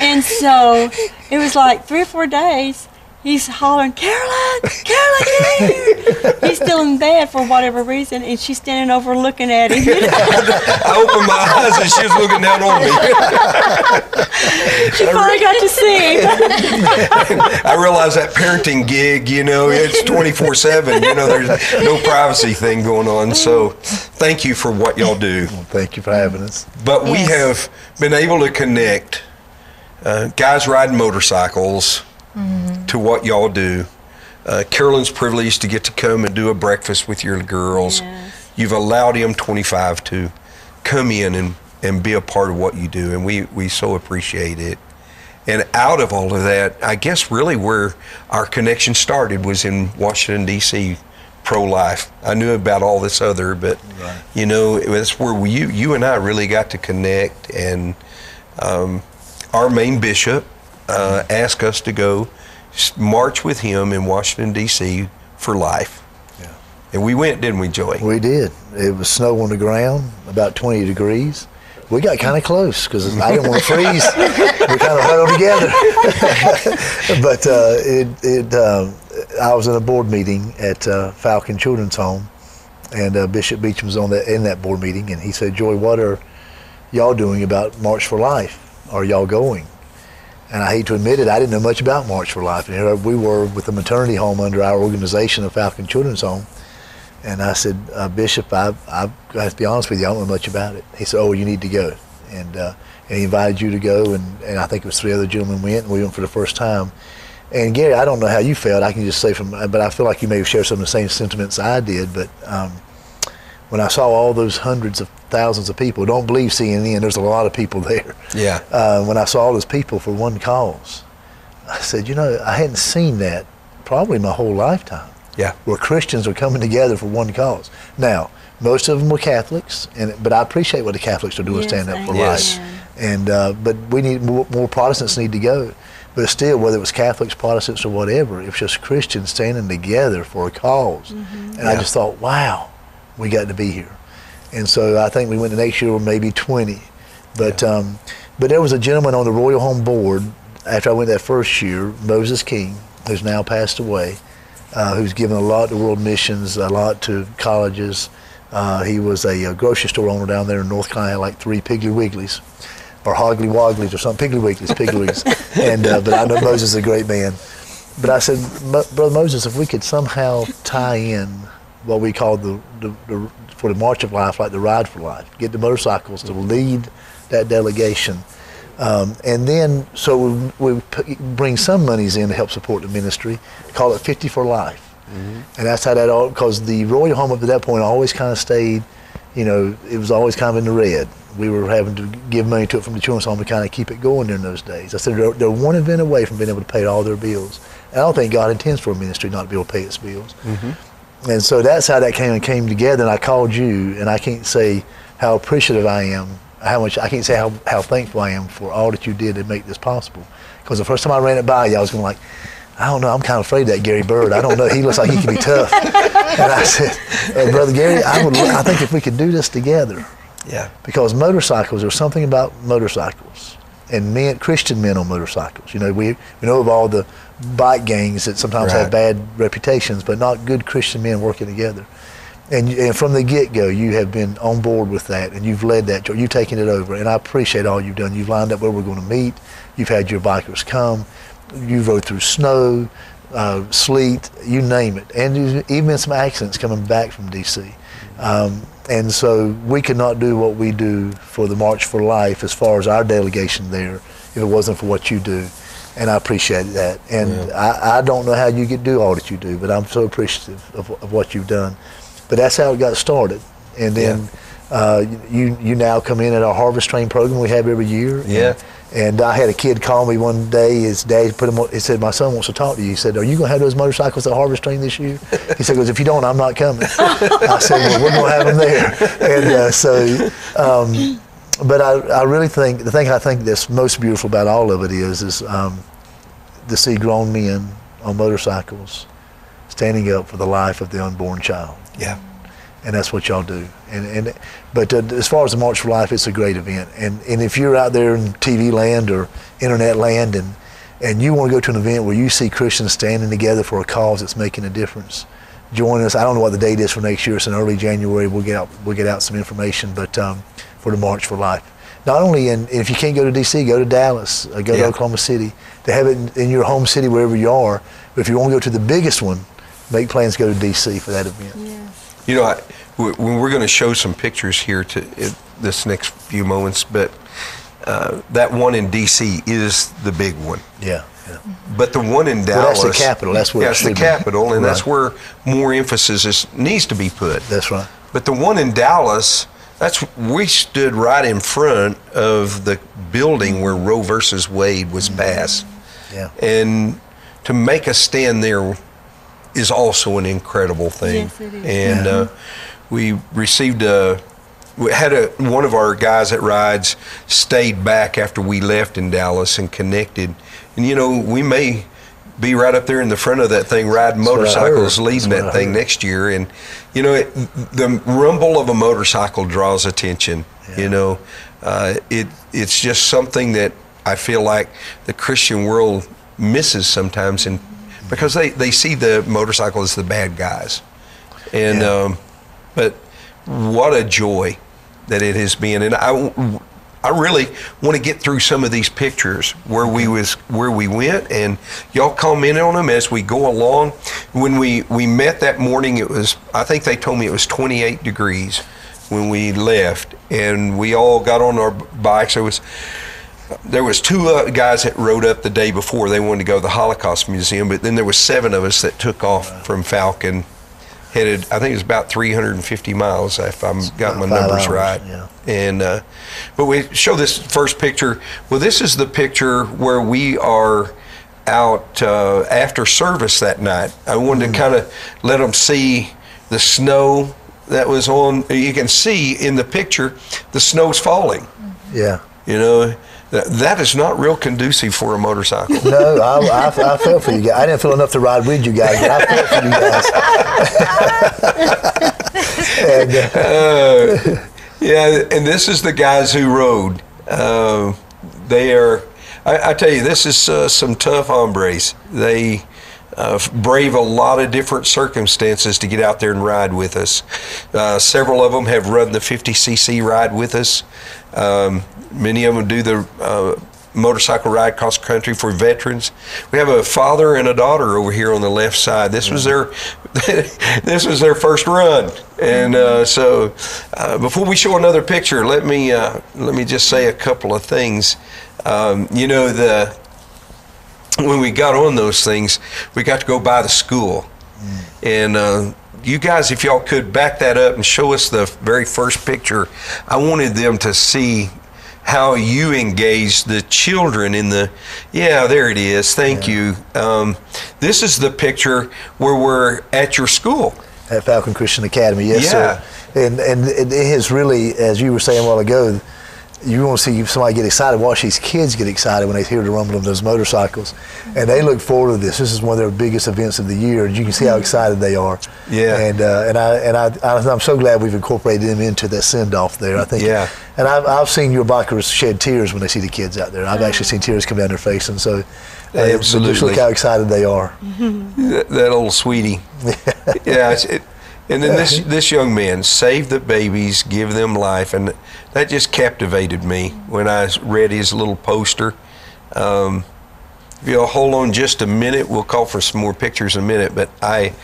and so it was like three or four days. He's hollering, Caroline, Caroline, get out here. He's still in bed for whatever reason, and she's standing over looking at him. You know? I opened my eyes, and she was looking down on me. She finally got to see him. I realized that parenting gig, you know, it's twenty-four seven. You know, there's no privacy thing going on. So thank you for what y'all do. Well, thank you for having us. But yes, we have been able to connect uh, guys riding motorcycles, mm-hmm, to what y'all do. Uh, Carolyn's privileged to get to come and do a breakfast with your girls. Yes. You've allowed M twenty-five to come in and, and be a part of what you do, and we, we so appreciate it. And out of all of that, I guess really where our connection started was in Washington, D C, pro-life. I knew about all this other, but, right, you know, that's where we, you, you and I really got to connect. And um, our main bishop, Uh, ask us to go march with him in Washington, D C for life. Yeah. And we went, didn't we, Joy? We did. It was snow on the ground, about twenty degrees. We got kind of close because I didn't want to freeze. We kind of huddled together. But uh, it, it, uh, I was in a board meeting at uh, Falcon Children's Home, and uh, Bishop Beecham was on that, in that board meeting, and he said, Joy, what are y'all doing about March for Life? Are y'all going? And I hate to admit it, I didn't know much about March for Life. And we were with a maternity home under our organization, the Falcon Children's Home. And I said, uh, Bishop, I, I, I have to be honest with you, I don't know much about it. He said, oh, you need to go. And, uh, and he invited you to go, and, and I think it was three other gentlemen went, and we went for the first time. And Gary, I don't know how you felt, I can just say from, but I feel like you may have shared some of the same sentiments I did, but um, when I saw all those hundreds of thousands of people, don't believe C N N, there's a lot of people there. Yeah. Uh, when I saw all those people for one cause, I said, you know, I hadn't seen that probably my whole lifetime. Yeah. Where Christians are coming together for one cause. Now, most of them were Catholics, and but I appreciate what the Catholics are doing, yes, stand up for yes. life. And uh, but we need more, more Protestants need to go. But still, whether it was Catholics, Protestants, or whatever, it was just Christians standing together for a cause. Mm-hmm. And yeah. I just thought, wow, we got to be here. And so I think we went the next year, or maybe twenty. But, yeah. um, but there was a gentleman on the Royal Home board after I went that first year, Moses King, who's now passed away, uh, who's given a lot to world missions, a lot to colleges. Uh, he was a, a grocery store owner down there in North Carolina, like three Piggly Wigglies, or Hoggly Wogglies or something, Piggly Wigglies, Piggly Wigglies. And, uh, but I know Moses is a great man. But I said, Brother Moses, if we could somehow tie in what we call the, the, the for the March of Life, like the Ride for Life, get the motorcycles to lead that delegation. Um, and then, so we, we p bring some monies in to help support the ministry, call it fifty for life. Mm-hmm. And that's how that all, because the Royal Home up to that point always kind of stayed, you know, it was always kind of in the red. We were having to give money to it from the children's home to kind of keep it going during those days. I said, they're, they're one event away from being able to pay all their bills. And I don't think God intends for a ministry not to be able to pay its bills. Mm-hmm. And so that's how that came and came together. And I called you, and I can't say how appreciative I am, how much I can't say how, how thankful I am for all that you did to make this possible. Because the first time I ran it by you, I was going like, I don't know, I'm kind of afraid of that Gary Bird. I don't know, he looks like he can be tough. And I said, uh, Brother Gary, I would. I think if we could do this together, yeah, because motorcycles, there's something about motorcycles and men, Christian men on motorcycles. You know, we we know of all the bike gangs that sometimes right. have bad reputations, but not good Christian men working together. And, and from the get-go, you have been on board with that, and you've led that. You've taken it over, and I appreciate all you've done. You've lined up where we're going to meet. You've had your bikers come. You rode through snow, uh, sleet, you name it. And there's even some accidents coming back from D C Um, and so we could not do what we do for the March for Life as far as our delegation there if it wasn't for what you do. And I appreciate that. And yeah. I, I don't know how you could do all that you do, but I'm so appreciative of, of what you've done. But that's how it got started, and then yeah. uh, you you now come in at our Harvest Train program we have every year. Yeah. And, and I had a kid call me one day. His dad put him on, he said, "My son wants to talk to you." He said, "Are you going to have those motorcycles at Harvest Train this year?" He said, "Because if you don't, I'm not coming." I said, "Well, we're going to have them there." And uh, so, um, but I I really think the thing I think that's most beautiful about all of it is is um, to see grown men on motorcycles standing up for the life of the unborn child. Yeah, and that's what y'all do. And and but uh, as far as the March for Life, it's a great event. And and if you're out there in T V land or internet land, and and you want to go to an event where you see Christians standing together for a cause that's making a difference, join us. I don't know what the date is for next year. It's in early January. We'll get out we'll get out some information. But um, for the March for Life, not only in if you can't go to D C, go to Dallas, uh, go yeah. to Oklahoma City. They have it in, in your home city wherever you are. But if you want to go to the biggest one, make plans to go to D C for that event. Yeah. You know, I, we, we're going to show some pictures here to it, this next few moments, but uh, that one in D C is the big one. Yeah. yeah. But the one in Dallas. Well, that's the capital. That's where. That's yeah, the capital, be. and right. that's where more emphasis is, needs to be put. That's right. But the one in Dallas, that's we stood right in front of the building where Roe versus Wade was mm-hmm. passed. Yeah. And to make a stand there is also an incredible thing. Yes, it is. And yeah. uh, we received a, we had a, one of our guys that rides stayed back after we left in Dallas and connected. And you know, we may be right up there in the front of that thing, riding motorcycles, leading that thing next year. And you know, it, the rumble of a motorcycle draws attention. Yeah. You know, uh, it it's just something that I feel like the Christian world misses sometimes in because they, they see the motorcycle as the bad guys. And yeah. um, but what a joy that it has been. And I, I really want to get through some of these pictures where we was where we went, and y'all comment on them as we go along. When we, we met that morning, it was, I think they told me it was twenty-eight degrees when we left, and we all got on our bikes. It was There was two uh, guys that rode up the day before. They wanted to go to the Holocaust Museum, but then there was seven of us that took off wow. from Falcon, headed, I think it was about three hundred fifty miles, if I've got my numbers hours, right. Yeah. And uh, but we show this first picture. Well, this is the picture where we are out uh, after service that night. I wanted mm-hmm. to kind of let them see the snow that was on. You can see in the picture, the snow's falling. Yeah. You know. That is not real conducive for a motorcycle. No, I, I, I felt for you guys. I didn't feel enough to ride with you guys, but I felt for you guys. and, uh, yeah, and this is the guys who rode. Uh, they are, I, I tell you, this is uh, some tough hombres. They uh, brave a lot of different circumstances to get out there and ride with us. Uh, several of them have run the fifty c c ride with us. Um, many of them do the uh, motorcycle ride across the country for veterans. We have a father and a daughter over here on the left side. This was their this was their first run. And uh, so uh, before we show another picture, let me uh, let me just say a couple of things. Um, you know, the when we got on those things, we got to go by the school. And uh, you guys, if y'all could back that up and show us the very first picture, I wanted them to see how you engage the children in the, yeah, there it is, thank yeah. you. Um, this is the picture where we're at your school. At Falcon Christian Academy, yes, yeah. sir. And, and it is really, as you were saying a while ago, you want to see somebody get excited. Watch these kids get excited when they hear the rumble of those motorcycles. And they look forward to this. This is one of their biggest events of the year. And you can see how excited they are. Yeah. And uh, and, I, and I, I'm so glad we've incorporated them into that send-off there, I think. Yeah. And I've, I've seen your bikers shed tears when they see the kids out there. I've actually seen tears come down their face. And so uh, absolutely. Just look how excited they are. That, that old sweetie. Yeah. yeah it, And then this this young man, save the babies, give them life, and that just captivated me when I read his little poster. Um, if you'll hold on just a minute, we'll call for some more pictures in a minute, but I,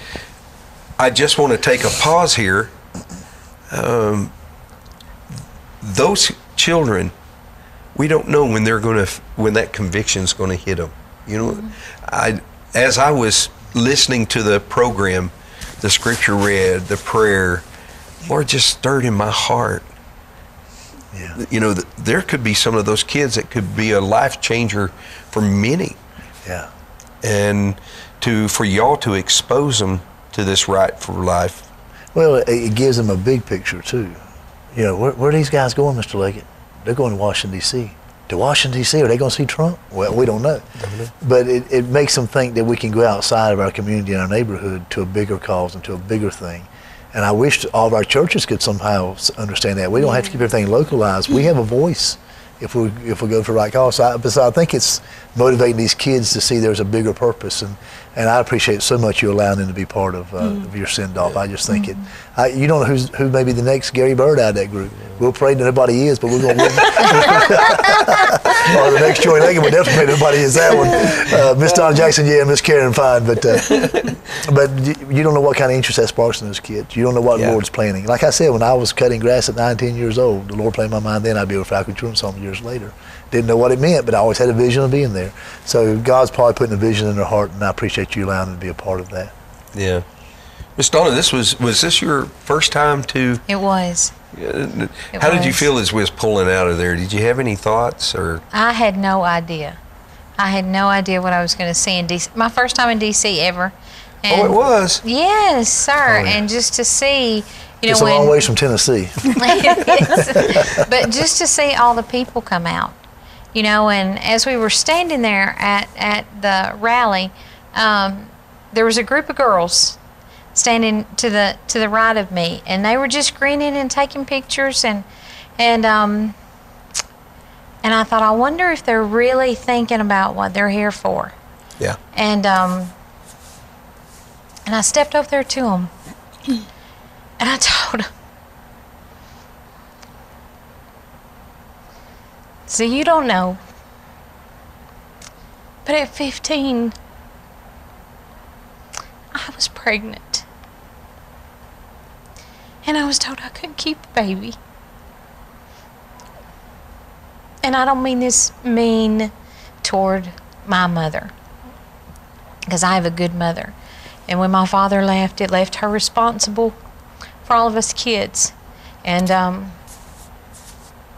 I just want to take a pause here. Um, those children, we don't know when they're going to, when that conviction's going to hit them. You know, mm-hmm. I as I was listening to the program, the scripture read, the prayer, Lord just stirred in my heart. Yeah. You know, there could be some of those kids that could be a life changer for many. Yeah. And to for y'all to expose them to this Right for Life. Well, it gives them a big picture too. You know, where, where are these guys going, Mister Leggett? They're going to Washington, D C To Washington, D C Are they going to see Trump? Well, we don't know. Mm-hmm. But it, it makes them think that we can go outside of our community and our neighborhood to a bigger cause and to a bigger thing. And I wish all of our churches could somehow understand that. We don't have to keep everything localized. We have a voice if we if we go for the right cause. So I, so I think it's motivating these kids to see there's a bigger purpose. And, and I appreciate so much you allowing them to be part of, uh, mm. of your send-off. I just think mm-hmm. it, I, you don't know who's, who may be the next Gary Bird out of that group. We'll pray that nobody is, but we're going to win. Or the next Joy Leggett, we'll definitely pray that nobody is that one. Uh, Miss Donna Jackson, yeah, Miss Karen, fine. But uh, but you don't know what kind of interest that sparks in those kids. You don't know what yeah. the Lord's planning. Like I said, when I was cutting grass at nine, ten years old, the Lord played my mind then. I'd be with Falcon Children's Homes years later. Didn't know what it meant, but I always had a vision of being there. So God's probably putting a vision in their heart, and I appreciate you allowing them to be a part of that. Yeah. Miss Donna, this was was this your first time to? It was. Uh, it how was. Did you feel as we was pulling out of there? Did you have any thoughts or? I had no idea. I had no idea what I was going to see in D C. My first time in D C ever. And oh, it was. Yes, sir. Oh, yeah. And just to see, you it's know, it's a when, long ways from Tennessee. But just to see all the people come out, you know, and as we were standing there at at the rally, um, there was a group of girls standing to the to the right of me, and they were just grinning and taking pictures, and and um, and I thought, I wonder if they're really thinking about what they're here for. Yeah. And um, and I stepped over there to them, and I told them, so you don't know, but at fifteen, I was pregnant. And I was told I couldn't keep the baby. And I don't mean this mean toward my mother, because I have a good mother. And when my father left, it left her responsible for all of us kids. And um,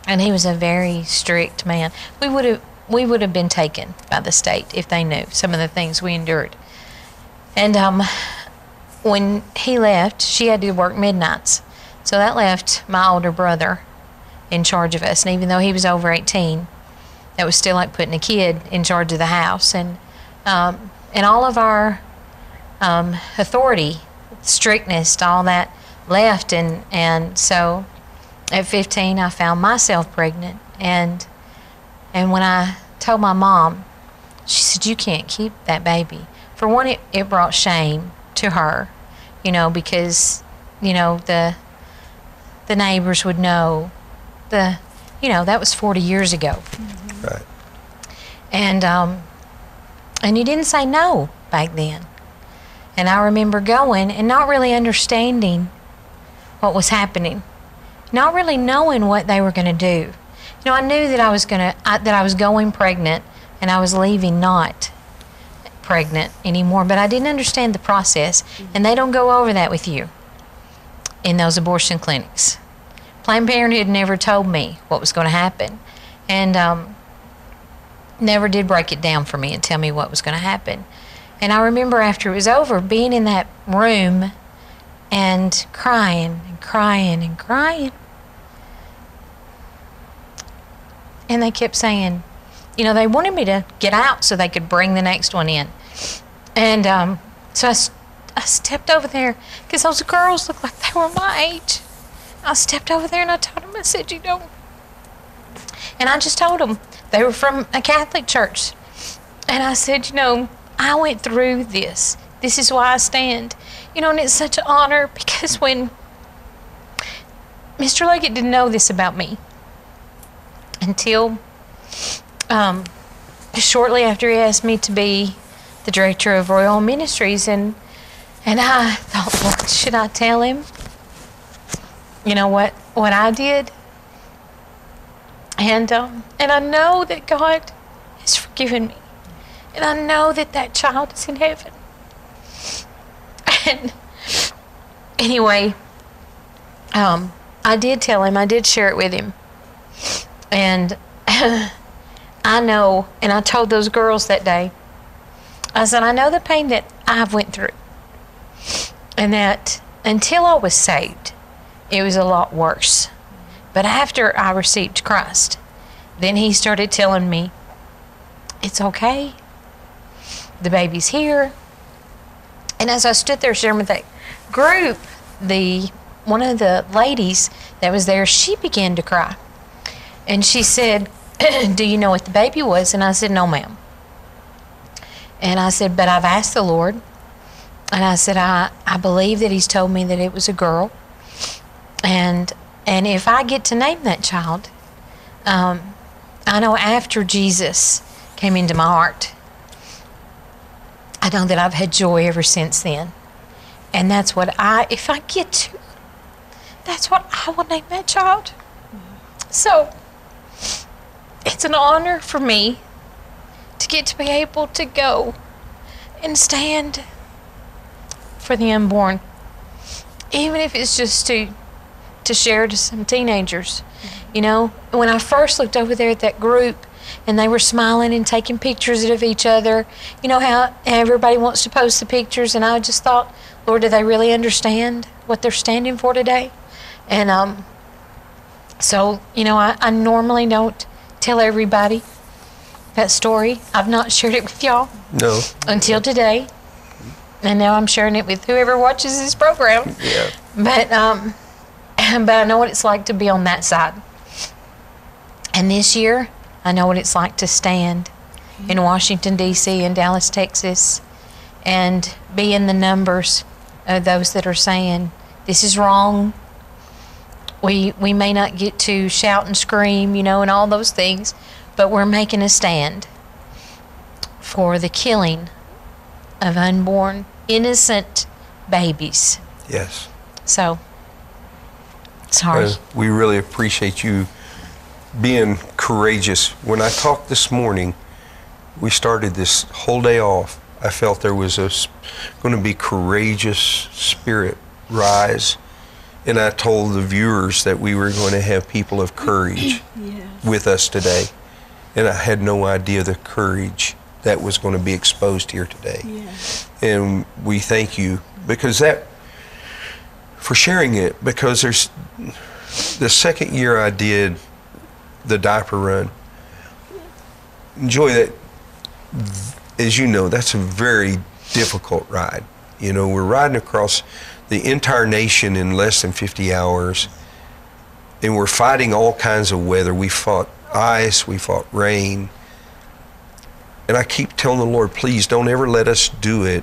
and he was a very strict man. We would have we would have been taken by the state if they knew some of the things we endured. And um. When he left, she had to work midnights. So that left my older brother in charge of us. And even though he was over eighteen, that was still like putting a kid in charge of the house. And, um, and all of our um, authority, strictness, all that left. And, and so at fifteen, I found myself pregnant. And, and when I told my mom, she said, you can't keep that baby. For one, it, it brought shame to her, you know, because, you know, the the neighbors would know, the, you know, that was forty years ago. Mm-hmm. Right. And um, and you didn't say no back then. And I remember going and not really understanding what was happening, not really knowing what they were going to do. You know, I knew that I was going to, that I was going pregnant, and I was leaving not pregnant anymore, but I didn't understand the process, and they don't go over that with you in those abortion clinics. Planned Parenthood never told me what was going to happen, and um, never did break it down for me and tell me what was going to happen. And I remember after it was over, being in that room and crying and crying and crying, and they kept saying, you know, they wanted me to get out so they could bring the next one in. And um, so I, I stepped over there, because those girls looked like they were my age. I stepped over there and I told them, I said, you don't. And I just told them, they were from a Catholic church. And I said, you know, I went through this. This is why I stand. You know, and it's such an honor, because when Mister Leggett didn't know this about me until um, shortly after he asked me to be the director of Royal Home Ministries, and and I thought, well, should I tell him? You know what what I did, and um, and I know that God has forgiven me, and I know that that child is in heaven. And anyway, um, I did tell him. I did share it with him, and I know. And I told those girls that day. I said, I know the pain that I've went through, and that until I was saved, it was a lot worse. But after I received Christ, then he started telling me, it's okay, the baby's here. And as I stood there sharing with that group, the one of the ladies that was there, she began to cry. And she said, do you know what the baby was? And I said, no, ma'am. And I said, but I've asked the Lord. And I said, I, I believe that he's told me that it was a girl. And and if I get to name that child, um, I know after Jesus came into my heart, I know that I've had joy ever since then. And that's what I, if I get to, that's what I will name that child. So it's an honor for me to get to be able to go and stand for the unborn, even if it's just to to share to some teenagers. You know, when I first looked over there at that group, and they were smiling and taking pictures of each other, you know how everybody wants to post the pictures, and I just thought, Lord, do they really understand what they're standing for today? And um, so, you know, I, I normally don't tell everybody that story. I've not shared it with y'all no. until today. And now I'm sharing it with whoever watches this program. Yeah. But, um, but I know what it's like to be on that side. And this year, I know what it's like to stand in Washington, D C and Dallas, Texas, and be in the numbers of those that are saying, this is wrong. We, we may not get to shout and scream, you know, and all those things, but we're making a stand for the killing of unborn, innocent babies. Yes. So, sorry. Uh, we really appreciate you being courageous. When I talked this morning, we started this whole day off, I felt there was a going to be courageous spirit rise, and I told the viewers that we were going to have people of courage yeah. with us today, and I had no idea the courage that was going to be exposed here today. Yeah. And we thank you because that for sharing it, because there's the second year I did the diaper run. Enjoy that. As you know, that's a very difficult ride. You know, we're riding across the entire nation in less than fifty hours, and we're fighting all kinds of weather. We fought ice, we fought rain. And I keep telling the Lord, please don't ever let us do it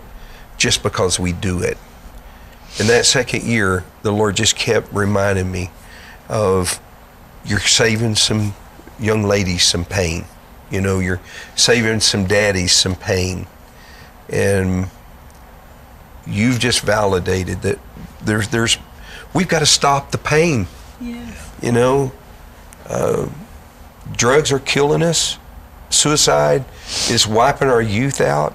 just because we do it. And that second year, the Lord just kept reminding me of, you're saving some young ladies some pain. You know, you're saving some daddies some pain. And you've just validated that there's, there's we've got to stop the pain. Yes. You know, uh, drugs are killing us. Suicide is wiping our youth out.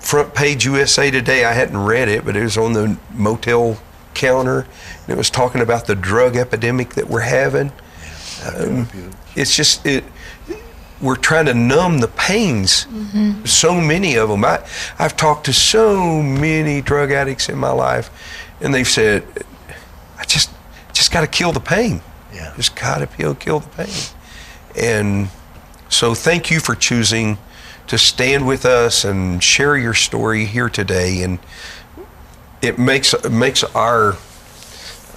Front page U S A Today, I hadn't read it, but it was on the motel counter, and it was talking about the drug epidemic that we're having. Um, it's just it. We're trying to numb the pains. Mm-hmm. So many of them. I, I've talked to so many drug addicts in my life, and they've said, "I just, just got to kill the pain. Yeah, just got to kill, kill the pain." And so, thank you for choosing to stand with us and share your story here today. And it makes it makes our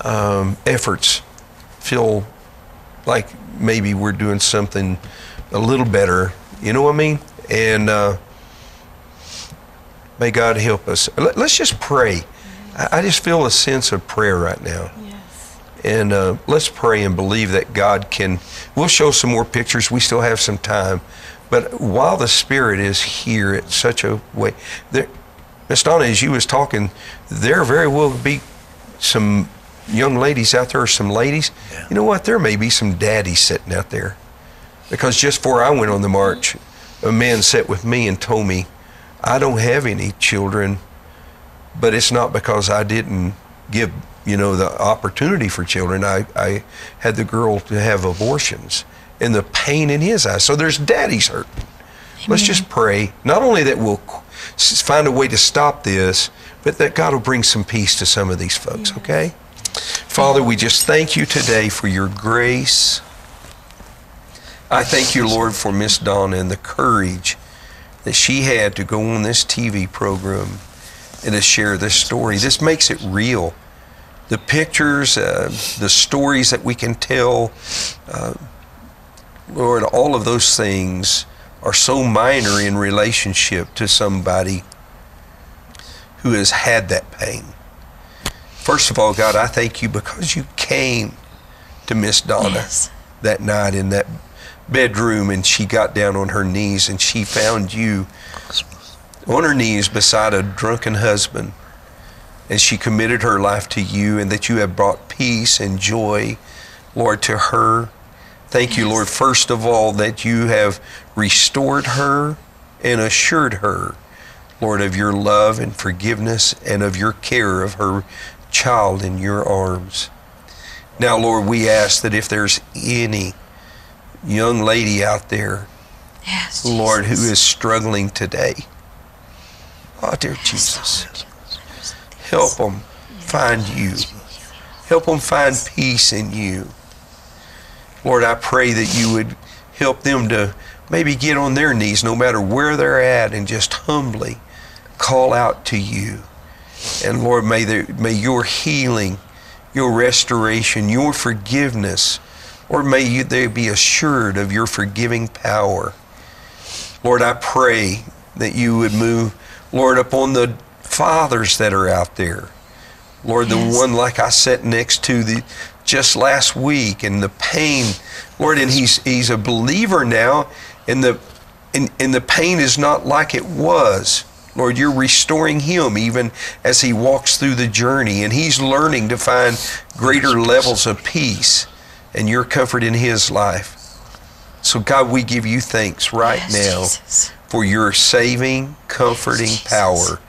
um, efforts feel like maybe we're doing something a little better. You know what I mean? And uh, may God help us. Let's just pray. I just feel a sense of prayer right now. Yes. And uh, let's pray and believe that God can. We'll show some more pictures. We still have some time. But while the Spirit is here in such a way, there, Miss Donna, as you was talking, there very well be some young ladies out there, or some ladies. Yeah. You know what? There may be some daddies sitting out there. Because just before I went on the march, a man sat with me and told me, I don't have any children, but it's not because I didn't give, you know, the opportunity for children. I, I had the girl to have abortions, and the pain in his eyes. So there's daddies hurting. Amen. Let's just pray, not only that we'll find a way to stop this, but that God will bring some peace to some of these folks, yeah. Okay? Father, we just thank you today for your grace. I thank you, Lord, for Miss Donna and the courage that she had to go on this T V program and to share this story. This makes it real. The pictures, uh, the stories that we can tell, uh, Lord, all of those things are so minor in relationship to somebody who has had that pain. First of all, God, I thank you because you came to Miss Donna yes. that night in that bedroom, and she got down on her knees and she found you on her knees beside a drunken husband, and she committed her life to you, and that you have brought peace and joy, Lord, to her. Thank you, Lord, first of all, that you have restored her and assured her, Lord, of your love and forgiveness and of your care of her child in your arms. Now, Lord, we ask that if there's any young lady out there, yes, Lord, who is struggling today, oh, dear Jesus, help them find you. Help them find peace in you. Lord, I pray that you would help them to maybe get on their knees, no matter where they're at, and just humbly call out to you. And Lord, may, there, may your healing, your restoration, your forgiveness, or may you, they be assured of your forgiving power. Lord, I pray that you would move, Lord, upon the fathers that are out there. Lord, yes. the one like I sat next to the, just last week, and the pain, Lord, and he's he's a believer now, and the, and, and the pain is not like it was. Lord, you're restoring him even as he walks through the journey, and he's learning to find greater levels of peace and your comfort in his life. So God, we give you thanks right yes, now Jesus. For your saving, comforting yes, power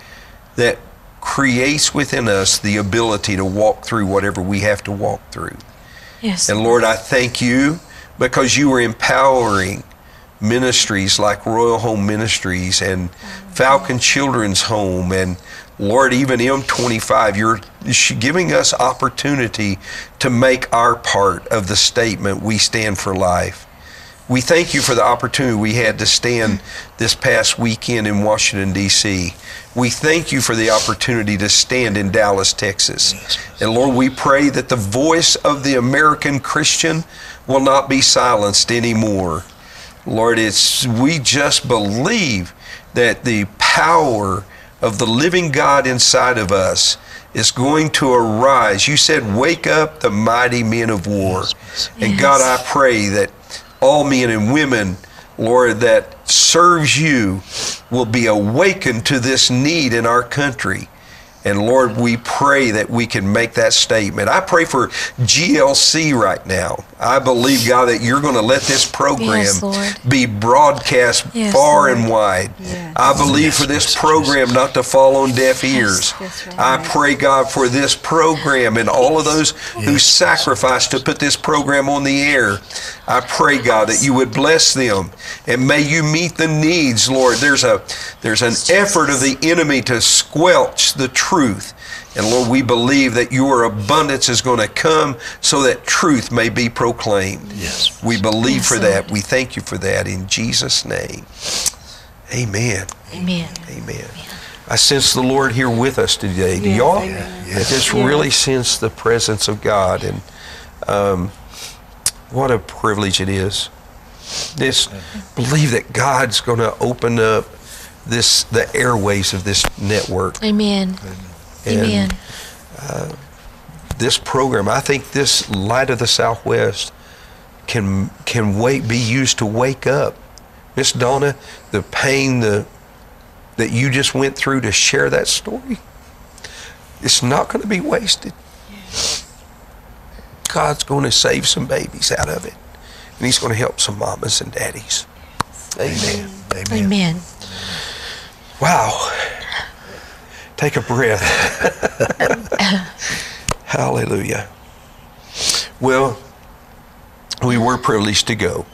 that creates within us the ability to walk through whatever we have to walk through. Yes. And Lord, I thank you because you are empowering ministries like Royal Home Ministries and Falcon Children's Home, and Lord, even M twenty-five, you're giving us opportunity to make our part of the statement, we stand for life. We thank you for the opportunity we had to stand this past weekend in Washington, D C We thank you for the opportunity to stand in Dallas, Texas. And Lord, we pray that the voice of the American Christian will not be silenced anymore. Lord, it's, we just believe that the power of the living God inside of us is going to arise. You said, wake up the mighty men of war. And God, I pray that all men and women, Lord, that serves you will be awakened to this need in our country. And Lord, we pray that we can make that statement. I pray for G L C right now. I believe, God, that you're going to let this program yes, be broadcast yes, far Lord. And wide. Yes. I believe for this program not to fall on deaf ears. Yes, right. I pray, God, for this program and all of those yes. who sacrificed to put this program on the air. I pray, God, that you would bless them, and may you meet the needs, Lord. There's a there's an effort of the enemy to squelch the truth. Truth. And Lord, we believe that your abundance is going to come so that truth may be proclaimed. Yes. We believe yes, for Lord. That. We thank you for that in Jesus' name. Amen. Amen. Amen. Amen. I sense the Lord here with us today. Do yes, y'all? Yes. I just yes. really sense the presence of God, and um, what a privilege it is. Just believe that God's going to open up this, the airways of this network. Amen. Amen. Amen. And uh, this program, I think this Light of the Southwest can can wait, be used to wake up. Miss Donna, the pain the that you just went through to share that story, it's not going to be wasted. Yes. God's going to save some babies out of it, and He's going to help some mamas and daddies. Amen. Amen. Amen. Amen. Wow. Take a breath. Hallelujah. Well, we were privileged to go.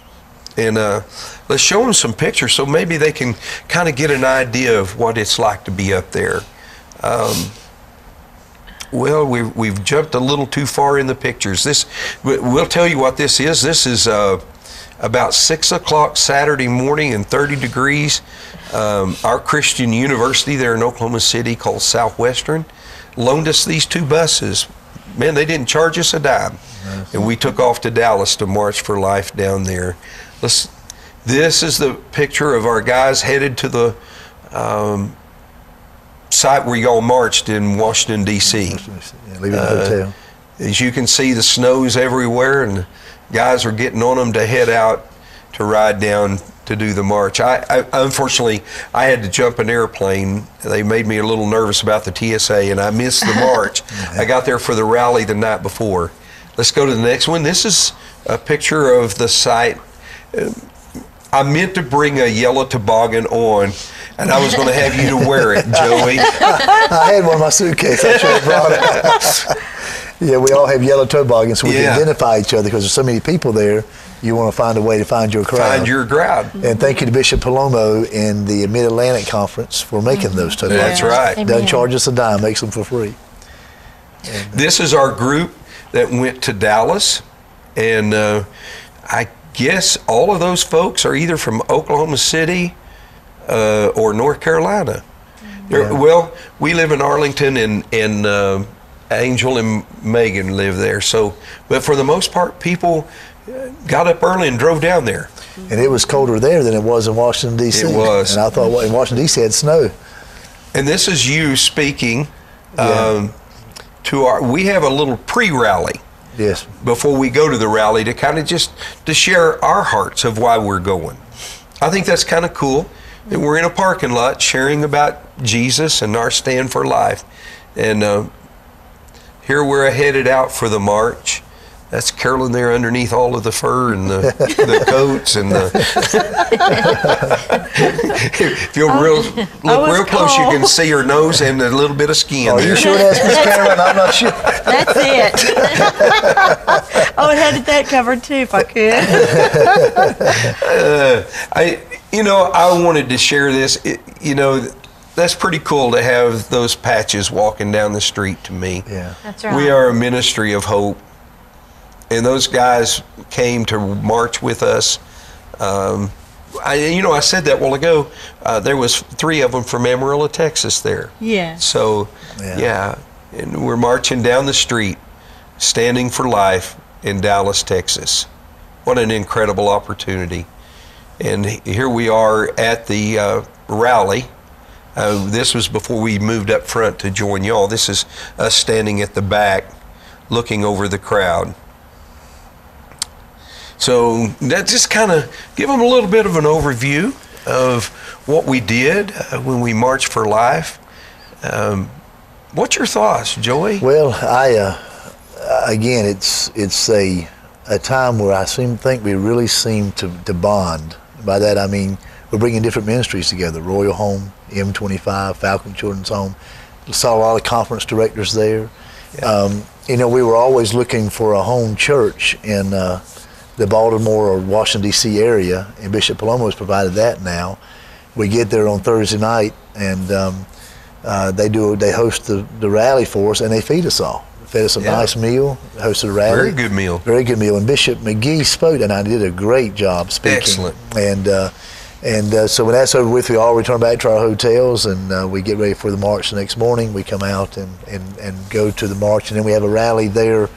And uh, let's show them some pictures so maybe they can kind of get an idea of what it's like to be up there. Um, well, we've, we've jumped a little too far in the pictures. This, we'll tell you what this is. This is uh, about six o'clock Saturday morning in thirty degrees. Um, our Christian university there in Oklahoma City called Southwestern loaned us these two buses. Man, they didn't charge us a dime. Nice. And we took off to Dallas to March for Life down there. Let's, this is the picture of our guys headed to the um, site where y'all marched in Washington, D C. Yeah, leaving the uh, hotel. As you can see, the snow's everywhere, and guys are getting on them to head out to ride down to do the march. I, I unfortunately, I had to jump an airplane. They made me a little nervous about the T S A, and I missed the march. I got there for the rally the night before. Let's go to the next one. This is a picture of the site. I meant to bring a yellow toboggan on, and I was going to have you to wear it, Joey. I had one in my suitcase. I should have brought it. Yeah, we all have yellow toboggans, so we yeah. can identify each other, because there's so many people there. You want to find a way to find your crowd. Find your crowd. And thank you to Bishop Palomo and the Mid-Atlantic Conference for making mm-hmm. those toboggans. That's right. Amen. Doesn't charge us a dime, makes them for free. And, uh, this is our group that went to Dallas, and uh, I guess all of those folks are either from Oklahoma City uh, or North Carolina. Yeah. Well, we live in Arlington, and and. Uh, Angel and Megan live there, so but for the most part, people got up early and drove down there. And it was colder there than it was in Washington, D C. It was, and I thought well, in Washington, D C had snow. And this is you speaking um, yeah. to our. We have a little pre-rally. Yes. Before we go to the rally, to kind of just to share our hearts of why we're going. I think that's kind of cool that we're in a parking lot sharing about Jesus and our stand for life, and. Uh, Here we're headed out for the march. That's Carolyn there underneath all of the fur and the, the coats and the. If you're real, look real close, cold. You can see her nose and a little bit of skin. Oh, there. You sure that's Miss Carolyn? I'm not sure. That's it. I would have had that covered too if I could. uh, I, you know, I wanted to share this. It, you know. That's pretty cool to have those patches walking down the street to me. Yeah. That's right. We are a ministry of hope. And those guys came to march with us. Um, I, you know, I said that a while ago. Uh, there was three of them from Amarillo, Texas there. Yeah. So, yeah. yeah. And we're marching down the street, standing for life in Dallas, Texas. What an incredible opportunity. And here we are at the uh, rally. Uh, this was before we moved up front to join y'all. This is us standing at the back, looking over the crowd. So that just kind of give them a little bit of an overview of what we did uh, when we marched for life. Um, what's your thoughts, Joey? Well, I uh, again, it's it's a a time where I seem think we really seem to to bond. By that I mean. We're bringing different ministries together, Royal Home, M twenty-five, Falcon Children's Home. We saw a lot of conference directors there. Yeah. Um, you know, we were always looking for a home church in uh, the Baltimore or Washington, D C area, and Bishop Palomo has provided that now. We get there on Thursday night, and um, uh, they do they host the, the rally for us, and they feed us all. Fed us a yeah. nice meal, hosted a rally. Very good meal. Very good meal. And Bishop McGee spoke, and I did a great job speaking. Excellent. And... Uh, And uh, so when that's over with, we all return back to our hotels, and uh, we get ready for the march the next morning. We come out and, and, and go to the march, and then we have a rally there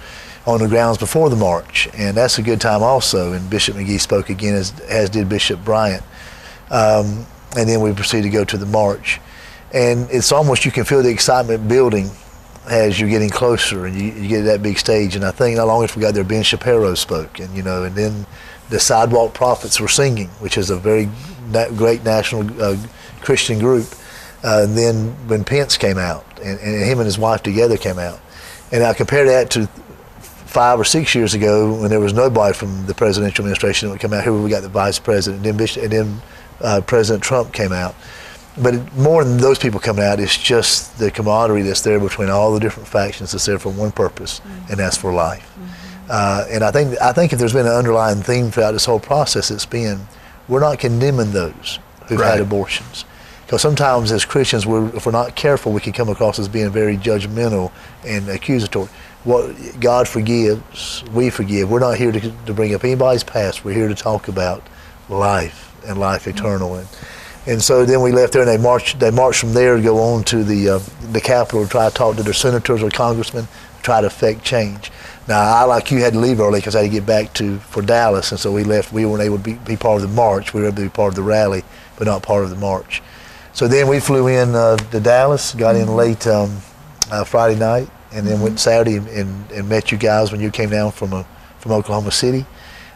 on the grounds before the march. And that's a good time also. And Bishop McGee spoke again, as, as did Bishop Bryant. Um, and then we proceed to go to the march. And it's almost, you can feel the excitement building as you're getting closer and you, you get to that big stage. And I think not long after we got there, Ben Shapiro spoke, and you know, and then the Sidewalk Prophets were singing, which is a very na- great national uh, Christian group. Uh, and then when Pence came out, and, and him and his wife together came out, and I compare that to five or six years ago when there was nobody from the presidential administration that would come out. Here we got the vice president, and then, Bishop, and then uh, President Trump came out. But it, more than those people coming out, it's just the camaraderie that's there between all the different factions that's there for one purpose, mm-hmm. and that's for life. Mm-hmm. Uh, and I think I think if there's been an underlying theme throughout this whole process, it's been we're not condemning those who've right. had abortions. Because sometimes as Christians, we're, if we're not careful, we can come across as being very judgmental and accusatory. What God forgives, we forgive. We're not here to, to bring up anybody's past. We're here to talk about life and life eternal. And, and so then we left there, and they marched, they marched from there to go on to the, uh, the Capitol to try to talk to their senators or congressmen, try to affect change. Now, I, like you, had to leave early because I had to get back to for Dallas, and so we left. We weren't able to be, be part of the march. We were able to be part of the rally, but not part of the march. So then we flew in uh, to Dallas, got in late um, uh, Friday night, and then went Saturday and, and, and met you guys when you came down from a, from Oklahoma City.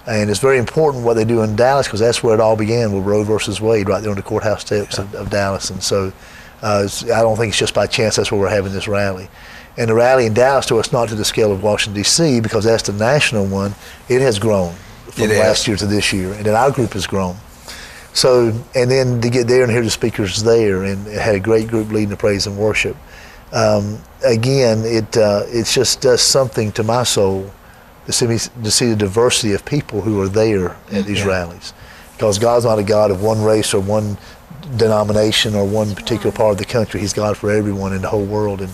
And it's very important what they do in Dallas because that's where it all began with Roe versus Wade, right there on the courthouse steps yeah. of, of Dallas. And so uh, I don't think it's just by chance that's where we're having this rally. And the rally in Dallas, though, it's not to the scale of Washington, D C, because that's the national one. It has grown from it last is. year to this year, and then our group has grown. So, and then to get there and hear the speakers there, and it had a great group leading the praise and worship. Um, again, it uh, it just does something to my soul to see, me, to see the diversity of people who are there at these yeah. rallies. Because God's not a God of one race or one denomination or one particular part of the country. He's God for everyone in the whole world. And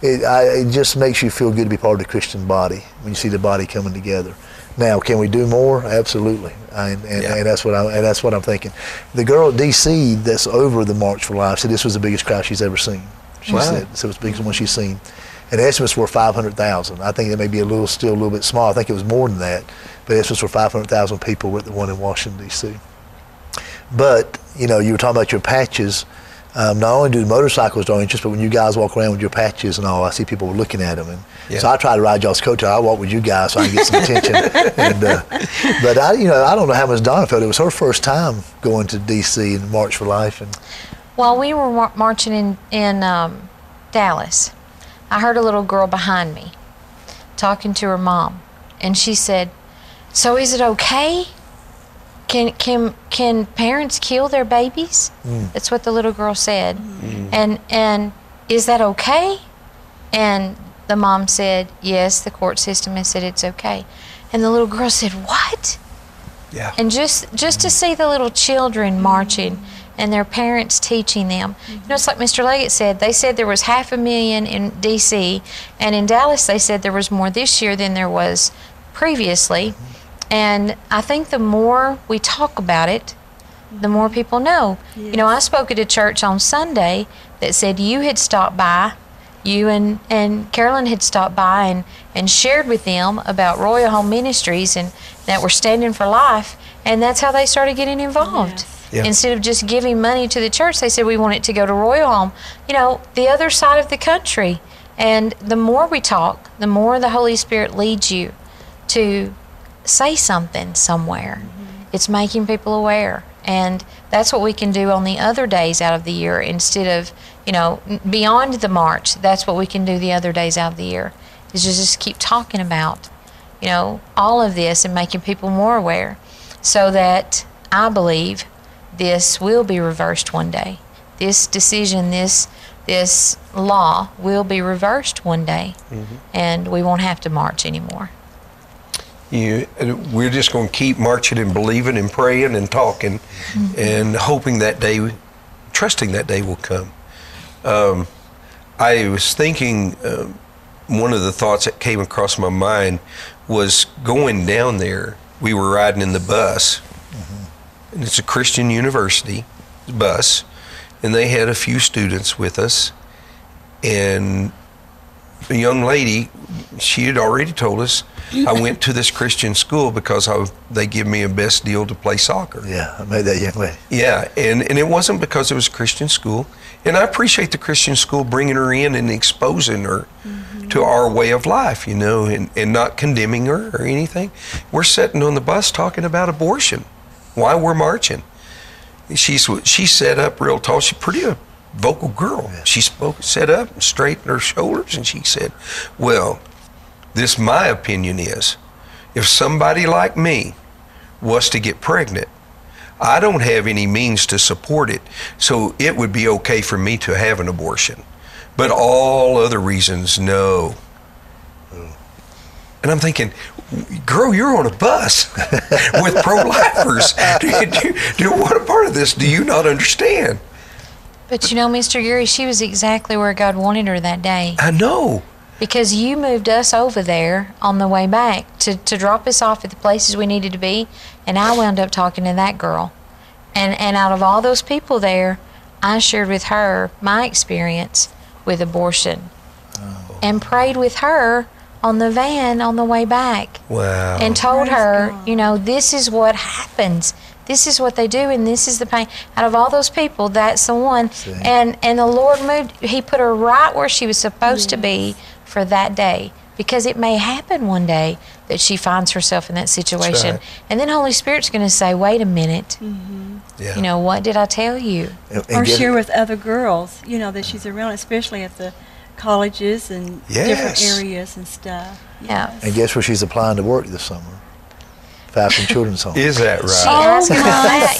it, I, it just makes you feel good to be part of the Christian body when you see the body coming together. Now, can we do more? Absolutely, and, and, yeah. and that's what I and that's what I'm thinking. The girl at D C that's over the March for Life said this was the biggest crowd she's ever seen. She wow. said so it was the biggest one she's seen, and the estimates were five hundred thousand. I think that may be a little still a little bit small. I think it was more than that, but the estimates were five hundred thousand people were at the one in Washington D C. But you know, you were talking about your patches. Um, not only do motorcycles don't interest, but when you guys walk around with your patches and all, I see people looking at them. And yeah. so I try to ride y'all's coattail. I walk with you guys so I can get some attention. And, uh, but I, you know, I don't know how much Donna felt. It was her first time going to D C and March for Life. And while we were mar- marching in in um, Dallas, I heard a little girl behind me talking to her mom, and she said, "So is it okay? Can can can parents kill their babies?" Mm. That's what the little girl said. Mm. And and is that okay? And the mom said, yes, the court system has said it's okay. And the little girl said, what? Yeah. And just just mm. to see the little children marching and their parents teaching them. Mm-hmm. You know, it's like Mister Leggett said, they said there was half a million in D C, and in Dallas they said there was more this year than there was previously. Mm-hmm. And I think the more we talk about it, the more people know. Yes. You know, I spoke at a church on Sunday that said you had stopped by, you and, and Carolyn had stopped by and, and shared with them about Royal Home Ministries and that we're standing for life, and that's how they started getting involved. Yes. Yeah. Instead of just giving money to the church, they said we want it to go to Royal Home. You know, the other side of the country. And the more we talk, the more the Holy Spirit leads you to say something somewhere. Mm-hmm. It's making people aware, and that's what we can do on the other days out of the year instead of, you know, beyond the march. That's what we can do the other days out of the year is just, just keep talking about, you know, all of this and making people more aware, so that I believe this will be reversed one day. This decision, this this law will be reversed one day, mm-hmm. and we won't have to march anymore. You, we're just going to keep marching and believing and praying and talking, mm-hmm. and hoping that day, trusting that day will come. Um, I was thinking, uh, one of the thoughts that came across my mind was going down there. We were riding in the bus, mm-hmm. and it's a Christian university bus, and they had a few students with us, and a young lady, she had already told us, I went to this Christian school because I, they give me a best deal to play soccer. Yeah, I made that young lady. Yeah, and, and it wasn't because it was a Christian school. And I appreciate the Christian school bringing her in and exposing her mm-hmm. to our way of life, you know, and, and not condemning her or anything. We're sitting on the bus talking about abortion, why we're marching. She's, she sat up real tall. She's pretty a vocal girl. Yeah. She spoke, sat up and straightened her shoulders, and she said, well, this, my opinion is, if somebody like me was to get pregnant, I don't have any means to support it, so it would be okay for me to have an abortion. But all other reasons, no. Mm. And I'm thinking, girl, you're on a bus with pro-lifers. Do you, do you, do you, what a part of this do you not understand? But you know, Mister Gary, she was exactly where God wanted her that day. I know. Because you moved us over there on the way back to, to drop us off at the places we needed to be, and I wound up talking to that girl. And, and out of all those people there, I shared with her my experience with abortion oh. and prayed with her on the van on the way back. Wow. And told Praise her, God. you know, this is what happens. This is what they do, and this is the pain. Out of all those people, that's the one. See. And and the Lord moved. He put her right where she was supposed yes. to be for that day, because it may happen one day that she finds herself in that situation. Right. And then Holy Spirit's going to say, wait a minute. Mm-hmm. yeah. You know, what did I tell you? And, and or share it. with other girls, you know, that she's around, especially at the colleges and yes. different areas and stuff. Yeah. Yes. And guess where she's applying to work this summer? Falcon Children's Homes. Is that right? She asked oh about that.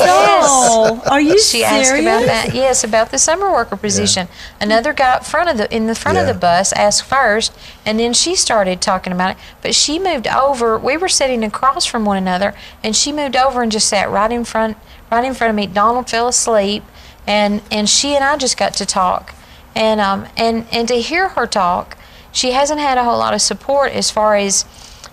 Yes. Are you she serious? Asked about that. Yes, about the summer worker position. Yeah. Another guy up front of the in the front yeah. of the bus asked first, and then she started talking about it. But she moved over. We were sitting across from one another, and she moved over and just sat right in front, right in front of me. Donald fell asleep, and and she and I just got to talk, and um and and to hear her talk. She hasn't had a whole lot of support as far as.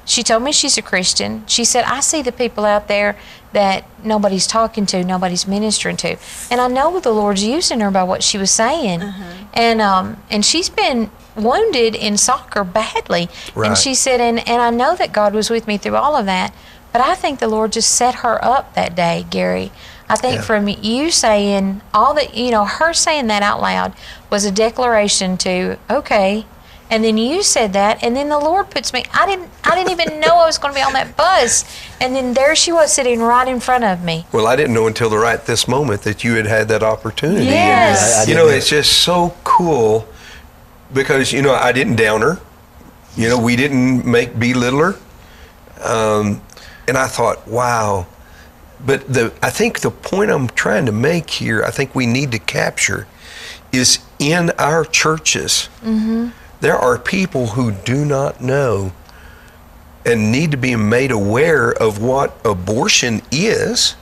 She told me she's a Christian. She said, I see the people out there that nobody's talking to, nobody's ministering to. And I know the Lord's using her by what she was saying. Uh-huh. And um, and she's been wounded in soccer badly. Right. And she said, and, and I know that God was with me through all of that, but I think the Lord just set her up that day, Gary. I think yeah. from you saying, all that, you know, her saying that out loud was a declaration to, okay, and then you said that, and then the Lord puts me. I didn't. I didn't even know I was going to be on that bus, and then there she was sitting right in front of me. Well, I didn't know until the right this moment that you had had that opportunity. Yes. And, you know, it's just so cool because you know I didn't down her. You know, we didn't make belittle her, um, and I thought, wow. But the I think the point I'm trying to make here, I think we need to capture, is in our churches. Mm-hmm. There are people who do not know and need to be made aware of what abortion is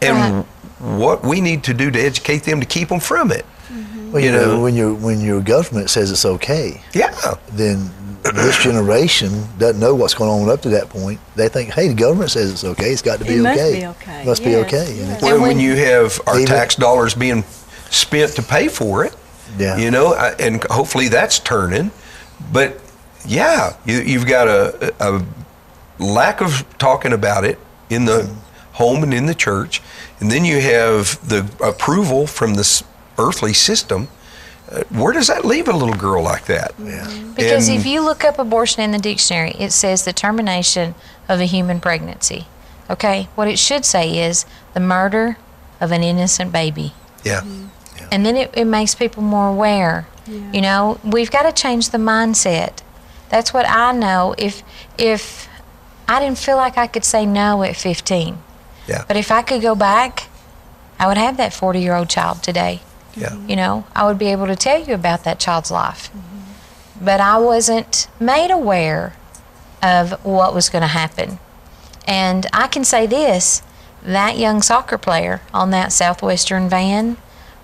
and right. what we need to do to educate them to keep them from it. Mm-hmm. Well, you, you know, know, when your when your government says it's okay, yeah, then this generation doesn't know what's going on up to that point. They think, hey, the government says it's okay. It's got to be it okay. It must be okay. It must yes. be okay. Yes. Well, when, when you have our even, tax dollars being spent to pay for it, yeah. you know, I, and hopefully that's turning. But yeah, you, you've got a, a lack of talking about it in the mm-hmm. home and in the church. And then you have the approval from this earthly system. Uh, where does that leave a little girl like that? Yeah. Because and, if you look up abortion in the dictionary, it says the termination of a human pregnancy. Okay? What it should say is the murder of an innocent baby. Yeah. Mm-hmm. And then it, it makes people more aware. Yeah. You know, we've got to change the mindset. That's what I know. If if I didn't feel like I could say no at fifteen, yeah. but if I could go back, I would have that forty-year-old child today. Yeah. You know, I would be able to tell you about that child's life. Mm-hmm. But I wasn't made aware of what was going to happen. And I can say this, that young soccer player on that Southwestern van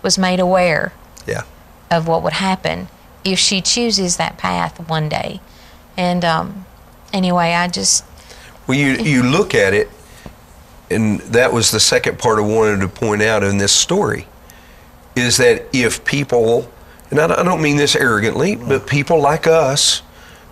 was made aware yeah. of what would happen if she chooses that path one day. And um, anyway, I just... Well, you, you look at it, and that was the second part I wanted to point out in this story, is that if people and I don't mean this arrogantly, but people like us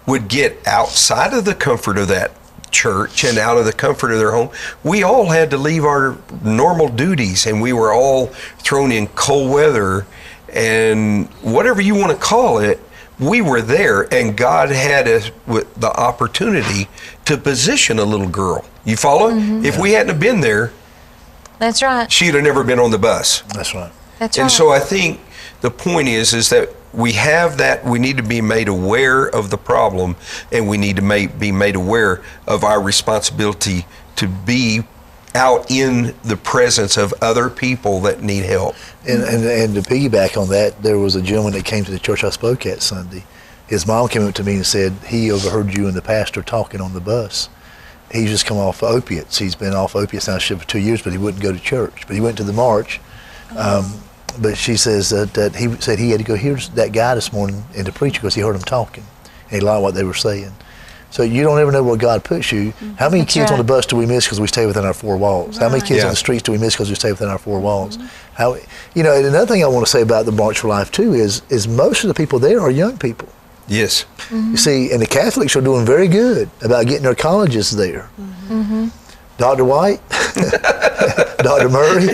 would get outside of the comfort of that church and out of the comfort of their home. We all had to leave our normal duties, and we were all thrown in cold weather, and whatever you want to call it, we were there, and God had us with the opportunity to position a little girl. You follow? Mm-hmm. If we hadn't have been there, that's right, she'd have never been on the bus. That's right. That's right. And so I think the point is, is that we have that, we need to be made aware of the problem, and we need to make, be made aware of our responsibility to be out in the presence of other people that need help. And, and, and to piggyback on that, there was a gentleman that came to the church I spoke at Sunday. His mom came up to me and said, he overheard you and the pastor talking on the bus. He's just come off opiates. He's been off opiates now for two years, but he wouldn't go to church. But he went to the march. Um, but she says that, that he said he had to go hear that guy this morning and to preach because he heard him talking. And he liked what they were saying. So you don't ever know where God puts you. How many That's kids right. on the bus do we miss because we stay within our four walls? Right. How many kids yeah. on the streets do we miss because we stay within our four walls? Mm-hmm. How, you know, and another thing I want to say about the March for Life too is, is most of the people there are young people. Yes. Mm-hmm. You see, and the Catholics are doing very good about getting their colleges there. Mm-hmm. Mm-hmm. Doctor White, Doctor Murray,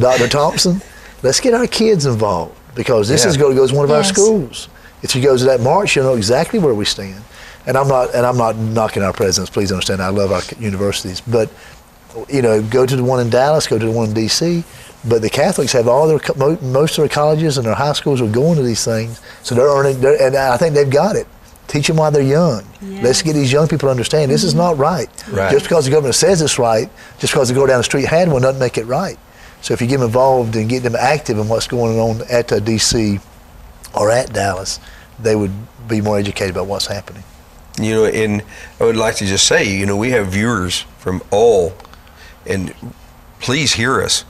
Doctor Thompson, let's get our kids involved, because this yeah. is going to go to one of yes. our schools. If you go to that march, you'll know exactly where we stand. And I'm not, and I'm not knocking our presidents. Please understand, I love our universities, but you know, go to the one in Dallas, go to the one in D C. But the Catholics have all their most of their colleges and their high schools are going to these things, so they're earning. They're, and I think they've got it. Teach them while they're young. Yes. Let's get these young people to understand this mm-hmm. is not right. right. Just because the government says it's right, just because the girl down the street had one doesn't make it right. So if you get them involved and get them active in what's going on at uh, D C or at Dallas, they would be more educated about what's happening. You know, and I would like to just say, you know, we have viewers from all, and please hear us.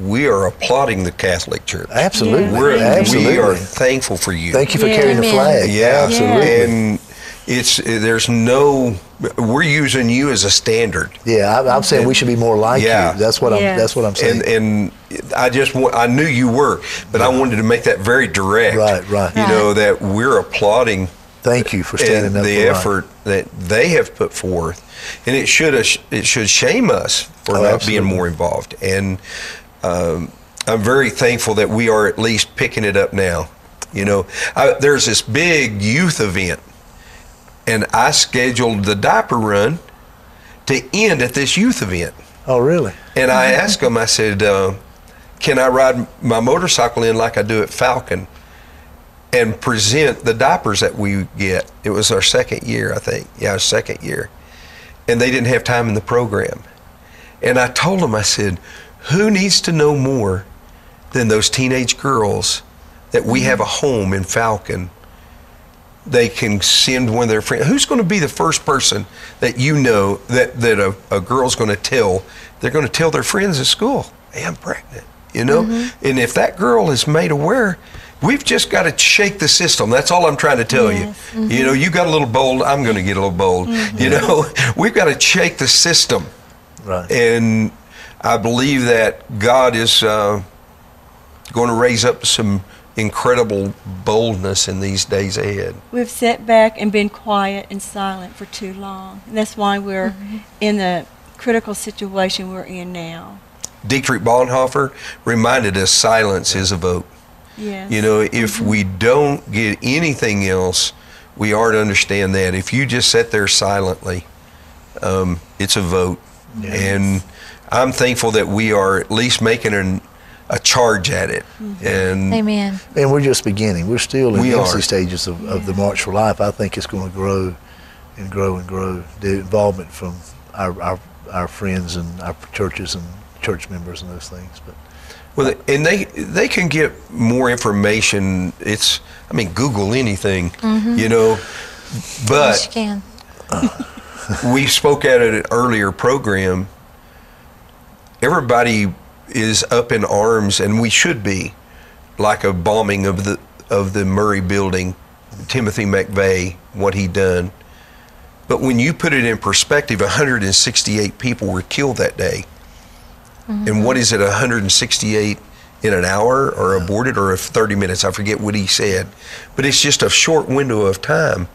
We are applauding the Catholic Church. Absolutely. Yeah. We're, absolutely. We are thankful for you. Thank you for yeah, carrying amen. the flag. Yeah, yeah, absolutely. And it's, there's no, we're using you as a standard. Yeah, I'm, I'm saying and, we should be more like yeah. you. That's what yeah. I'm, that's what I'm saying. And, and I just, I knew you were, but yeah. I wanted to make that very direct. Right, right. You right. know, that we're applauding. Thank you for standing and up the effort right. that they have put forth, and it should it should shame us for oh, not absolutely. being more involved. And um, I'm very thankful that we are at least picking it up now. You know, I, there's this big youth event, and I scheduled the diaper run to end at this youth event. Oh, really? And I mm-hmm. asked them. I said, uh, "Can I ride my motorcycle in like I do at Falcon?" and present the diapers that we get. It was our second year, I think. Yeah, our second year. And they didn't have time in the program. And I told them, I said, who needs to know more than those teenage girls that we have a home in Falcon? They can send one of their friends. Who's going to be the first person that you know that, that a, a girl's going to tell? They're going to tell their friends at school, hey, I'm pregnant, you know? Mm-hmm. And if that girl is made aware, we've just got to shake the system. That's all I'm trying to tell yes. you. Mm-hmm. You know, you got a little bold, I'm going to get a little bold. Mm-hmm. You know, we've got to shake the system. Right. And I believe that God is uh, going to raise up some incredible boldness in these days ahead. We've sat back and been quiet and silent for too long. And that's why we're mm-hmm. in the critical situation we're in now. Dietrich Bonhoeffer reminded us, silence is a vote. Yes. You know, if mm-hmm. we don't get anything else, we are to understand that. If you just sit there silently, um, it's a vote. Yes. And I'm thankful that we are at least making an, a charge at it. Mm-hmm. And Amen. And we're just beginning. We're still in we the early stages of, yeah. of the March for Life. I think it's going to grow and grow and grow. The involvement from our, our, our friends and our churches and church members and those things. But well, and they they can get more information. It's, I mean, Google anything, mm-hmm. you know, but yes, you can. uh, we spoke at an earlier program. Everybody is up in arms, and we should be, like a bombing of the of the Murray building, Timothy McVeigh, what he done. But when you put it in perspective, one hundred sixty-eight people were killed that day. Mm-hmm. And what is it, one hundred sixty-eight in an hour or aborted or thirty minutes. I forget what he said. But it's just a short window of time.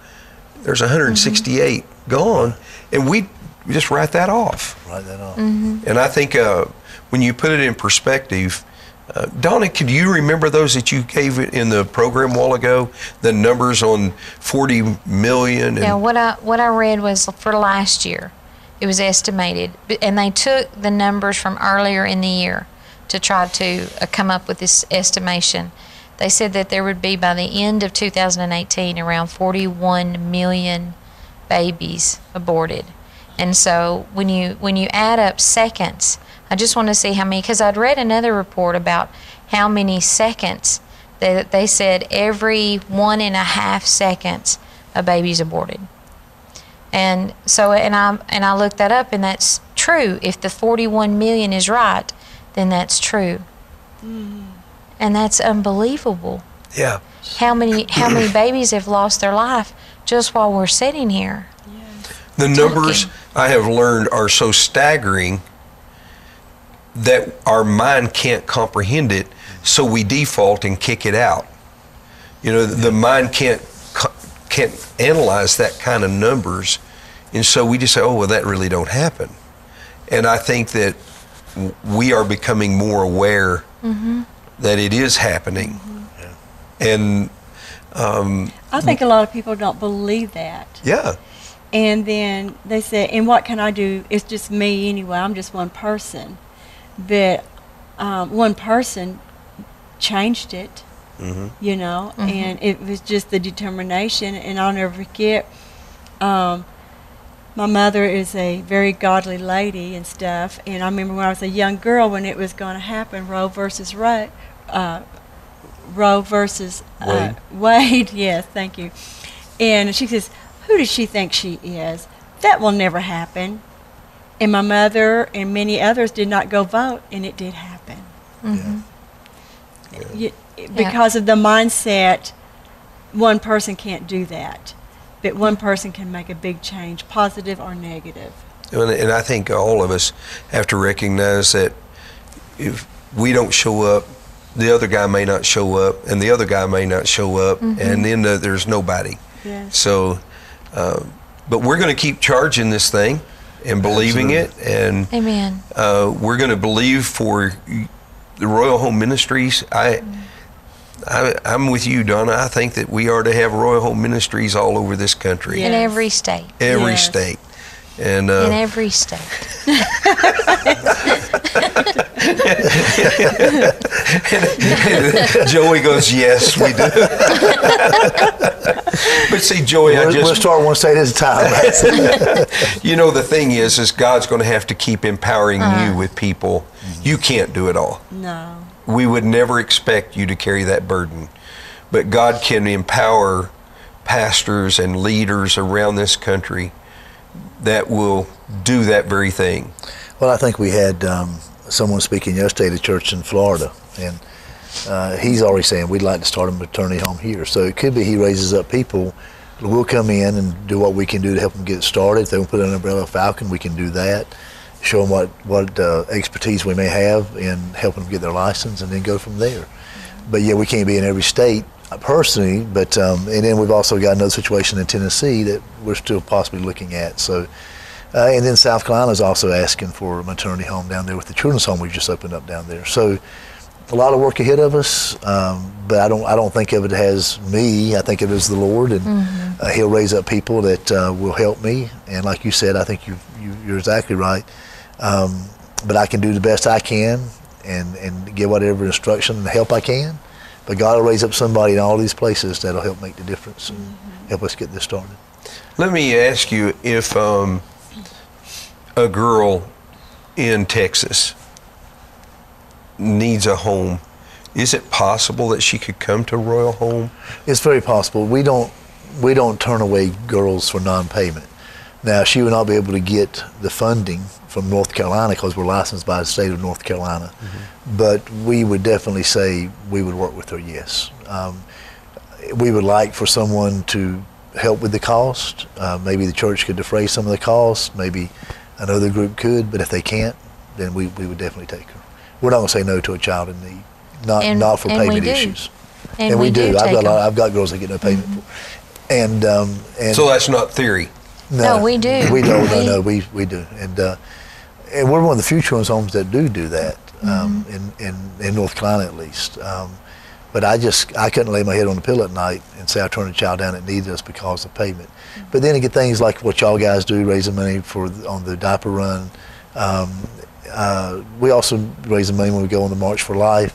There's one hundred sixty-eight mm-hmm. gone, and we just write that off. Write that off. Mm-hmm. And I think uh, when you put it in perspective, uh, Donna, could you remember those that you gave in the program a while ago? The numbers on forty million? And yeah, what I, what I read was for last year. It was estimated, and they took the numbers from earlier in the year to try to uh, come up with this estimation. They said that there would be, by the end of two thousand eighteen, around forty-one million babies aborted. And so when you when you add up seconds, I just want to see how many, because I'd read another report about how many seconds that they, they said every one and a half seconds a baby's aborted. And so, and I and I looked that up, and that's true. If the forty-one million is right, then that's true. Mm. And that's unbelievable. Yeah. How many how many babies have lost their life just while we're sitting here? Yes. The numbers I have learned are so staggering that our mind can't comprehend it, so we default and kick it out. You know, the mind can't can't analyze that kind of numbers, and so we just say, oh, well, that really don't happen. And I think that we are becoming more aware mm-hmm. that it is happening. Yeah. And um, I think a lot of people don't believe that. Yeah. And then they say, and what can I do? It's just me anyway. I'm just one person. But um, one person changed it, mm-hmm. you know, mm-hmm. and it was just the determination. And I'll never forget, um, my mother is a very godly lady and stuff, and I remember when I was a young girl, when it was going to happen, Roe versus Wade, uh, Roe versus uh, Wade. Wade, yes, thank you. And she says, "Who does she think she is? That will never happen." And my mother and many others did not go vote, and it did happen. Mm-hmm. Yeah. You, because yeah. of the mindset, one person can't do that. That one person can make a big change, positive or negative. And, and I think all of us have to recognize that if we don't show up, the other guy may not show up, and the other guy may not show up, mm-hmm. and then the, there's nobody. Yes. So, uh, but we're going to keep charging this thing and believing Absolutely. It. And Amen. Uh, we're going to believe for the Royal Home Ministries. I. Mm-hmm. I, I'm with you, Donna. I think that we are to have Royal Home Ministries all over this country. Yes. In every state. Every yes. state. And, uh, in every state. And Joey goes, yes, we do. But see, Joey, we'll, I just... We'll start one state at a time. Right? You know, the thing is, is God's going to have to keep empowering uh-huh. you with people. Mm-hmm. You can't do it all. No. We would never expect you to carry that burden. But God can empower pastors and leaders around this country that will do that very thing. Well, I think we had um, someone speaking yesterday at a church in Florida, and uh, he's already saying, we'd like to start a maternity home here. So it could be he raises up people. We'll come in and do what we can do to help them get started. If they want to put an umbrella Falcon, we can do that. Show them what, what uh, expertise we may have in helping them get their license, and then go from there. But yeah, we can't be in every state personally, but, um, and then we've also got another situation in Tennessee that we're still possibly looking at. So, uh, and then South Carolina is also asking for a maternity home down there with the children's home we've just opened up down there. So a lot of work ahead of us, um, but I don't, I don't think of it as me. I think of it as the Lord, and mm-hmm. uh, He'll raise up people that uh, will help me. And like you said, I think you've, you, you're exactly right. Um, but I can do the best I can, and, and give whatever instruction and help I can. But God will raise up somebody in all these places that'll help make the difference and mm-hmm. help us get this started. Let me ask you, if um, a girl in Texas needs a home, is it possible that she could come to Royal Home? It's very possible. We don't, we don't turn away girls for non-payment. Now, she would not be able to get the funding from North Carolina because we're licensed by the state of North Carolina. Mm-hmm. But we would definitely say we would work with her, yes. Um, we would like for someone to help with the cost. Uh, maybe the church could defray some of the cost. Maybe another group could, but if they can't, then we, we would definitely take her. We're not going to say no to a child in need. not and, not for payment issues. And, and we, we do. do. I've got a lot, I've got girls that get no payment mm-hmm. for. And um and so that's not theory. No, no we do. We don't. No, no, we we do. And uh, and we're one of the few children's homes that do do that um, mm-hmm. in, in in North Carolina at least. Um, But I just, I couldn't lay my head on the pillow at night and say I turned a child down that needed us because of payment. But then you get things like what y'all guys do, raising money for on the diaper run. Um, uh, we also raise the money when we go on the March for Life,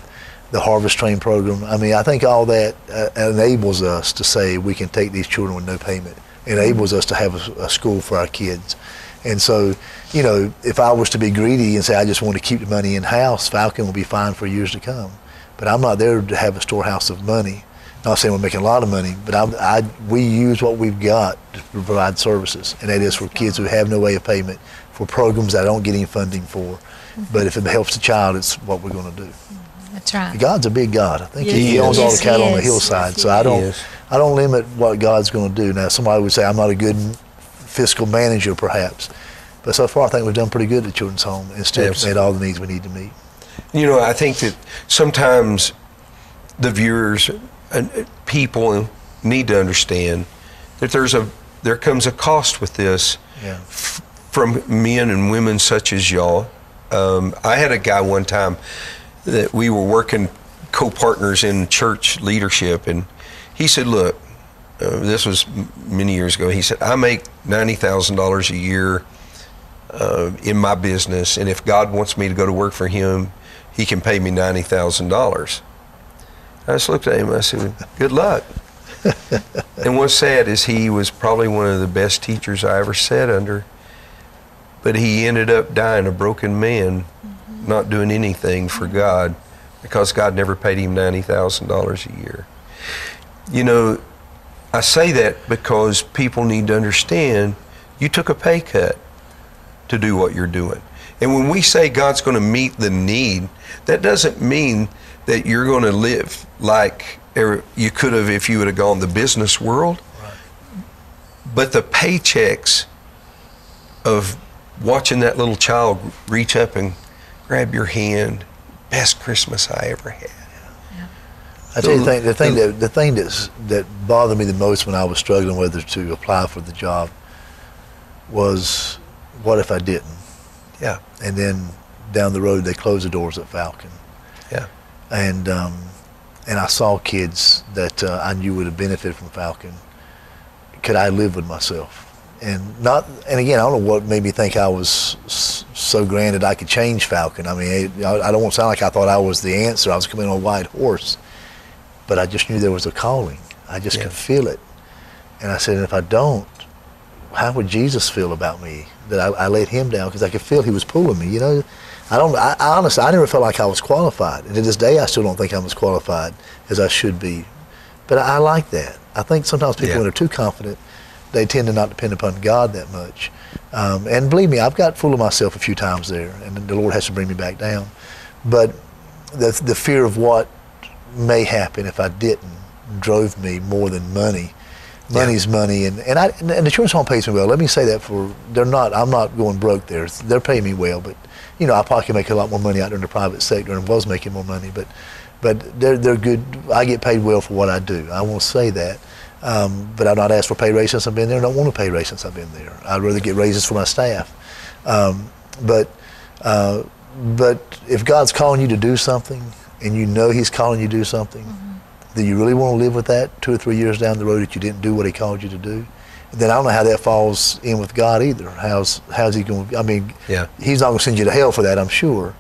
the Harvest Train program. I mean, I think all that uh, enables us to say we can take these children with no payment. It enables us to have a, a school for our kids. And so, you know, if I was to be greedy and say I just want to keep the money in-house, Falcon will be fine for years to come. But I'm not there to have a storehouse of money. Not saying we're making a lot of money, but I'm, I, we use what we've got to provide services, and that is for kids who have no way of payment, for programs that I don't get any funding for. Mm-hmm. But if it helps the child, it's what we're going to do. That's right. God's a big God. I think yes, He, he owns all the cattle on the hillside. Yes, so I don't, I don't limit what God's going to do. Now, somebody would say I'm not a good fiscal manager, perhaps, but so far I think we've done pretty good at Children's Home and still yes. made all the needs we need to meet. You know, I think that sometimes the viewers and people need to understand that there's a there comes a cost with this yeah. f from men and women such as y'all. Um, I had a guy one time that we were working co-partners in church leadership, and he said, look, uh, this was many years ago, he said, I make ninety thousand dollars a year uh, in my business, and if God wants me to go to work for Him, He can pay me ninety thousand dollars. I just looked at him and I said, well, good luck. And what's sad is he was probably one of the best teachers I ever sat under, but he ended up dying a broken man, mm-hmm. not doing anything for God because God never paid him ninety thousand dollars a year. You know, I say that because people need to understand you took a pay cut to do what you're doing. And when we say God's going to meet the need, that doesn't mean that you're going to live like you could have if you would have gone the business world. Right. But the paychecks of watching that little child reach up and grab your hand, best Christmas I ever had. Yeah. I tell you, the thing, the thing, that, the thing that's, that bothered me the most when I was struggling whether to apply for the job was, what if I didn't? Yeah. And then down the road, they closed the doors at Falcon. Yeah. And um, and I saw kids that uh, I knew would have benefited from Falcon. Could I live with myself? And not. And again, I don't know what made me think I was so grand that I could change Falcon. I mean, it, I, I don't want to sound like I thought I was the answer. I was coming on a white horse. But I just knew there was a calling. I just yeah. could feel it. And I said, if I don't, how would Jesus feel about me? That I, I let Him down because I could feel He was pulling me. You know, I don't. I, I honestly, I never felt like I was qualified, and to this day, I still don't think I'm as qualified as I should be. But I, I like that. I think sometimes people, yeah. when they're too confident, they tend to not depend upon God that much. Um, and believe me, I've got full of myself a few times there, and the Lord has to bring me back down. But the the fear of what may happen if I didn't drove me more than money. Money's yeah. money, and and, I, and the children's home pays me well. Let me say that for they're not. I'm not going broke there. They're paying me well, but you know I probably can make a lot more money out there in the private sector, and was making more money. But but they're they're good. I get paid well for what I do. I won't say that, um, but I've not asked for pay raise since I've been there. I don't want to pay raise since I've been there. I'd rather get raises for my staff. Um, but uh, but if God's calling you to do something, and you know He's calling you to do something. Mm-hmm. Do you really want to live with that two or three years down the road that you didn't do what He called you to do? And then I don't know how that falls in with God either. How's how's He going to, I mean, yeah. He's not going to send you to hell for that, I'm sure.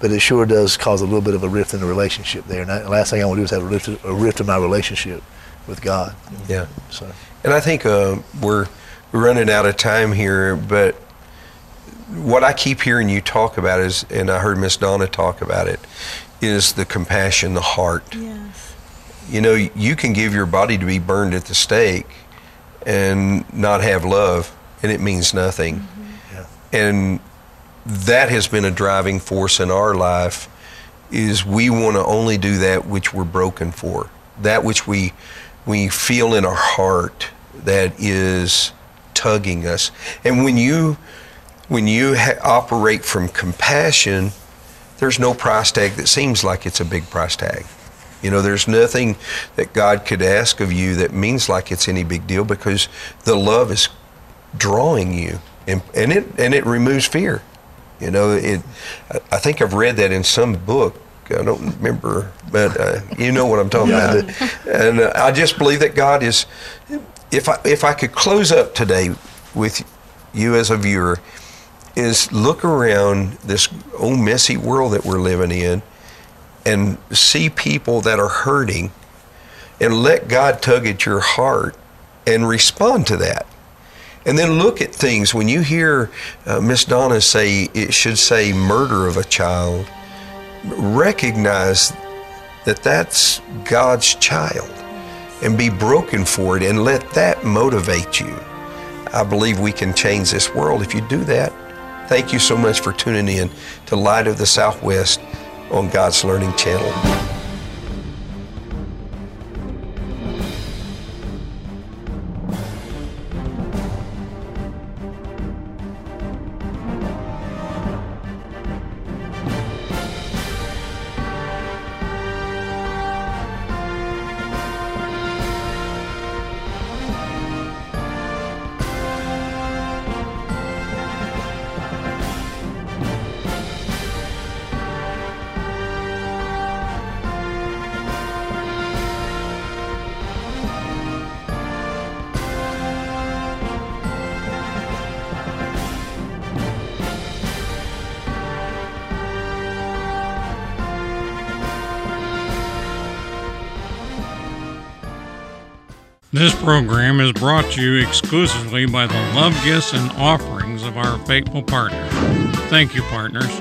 But it sure does cause a little bit of a rift in the relationship there. And the last thing I want to do is have a rift, a rift in my relationship with God. Yeah. So. And I think uh, we're running out of time here, but what I keep hearing you talk about is, and I heard Miss Donna talk about it, is the compassion, the heart. Yeah. You know, you can give your body to be burned at the stake and not have love, and it means nothing. Mm-hmm. Yeah. And that has been a driving force in our life, is we want to only do that which we're broken for, that which we, we feel in our heart that is tugging us. And when you, when you ha- operate from compassion, there's no price tag that seems like it's a big price tag. You know, there's nothing that God could ask of you that means like it's any big deal, because the love is drawing you, and, and it and it removes fear. You know, it. I think I've read that in some book. I don't remember, but uh, you know what I'm talking yeah. about. And uh, I just believe that God is. If I if I could close up today with you as a viewer, is look around this old messy world that we're living in, and see people that are hurting, and let God tug at your heart and respond to that. And then look at things. When you hear uh, Miss Donna say, it should say murder of a child, recognize that that's God's child and be broken for it, and let that motivate you. I believe we can change this world if you do that. Thank you so much for tuning in to Light of the Southwest on God's Learning Channel. This program is brought to you exclusively by the love gifts and offerings of our faithful partners. Thank you, partners.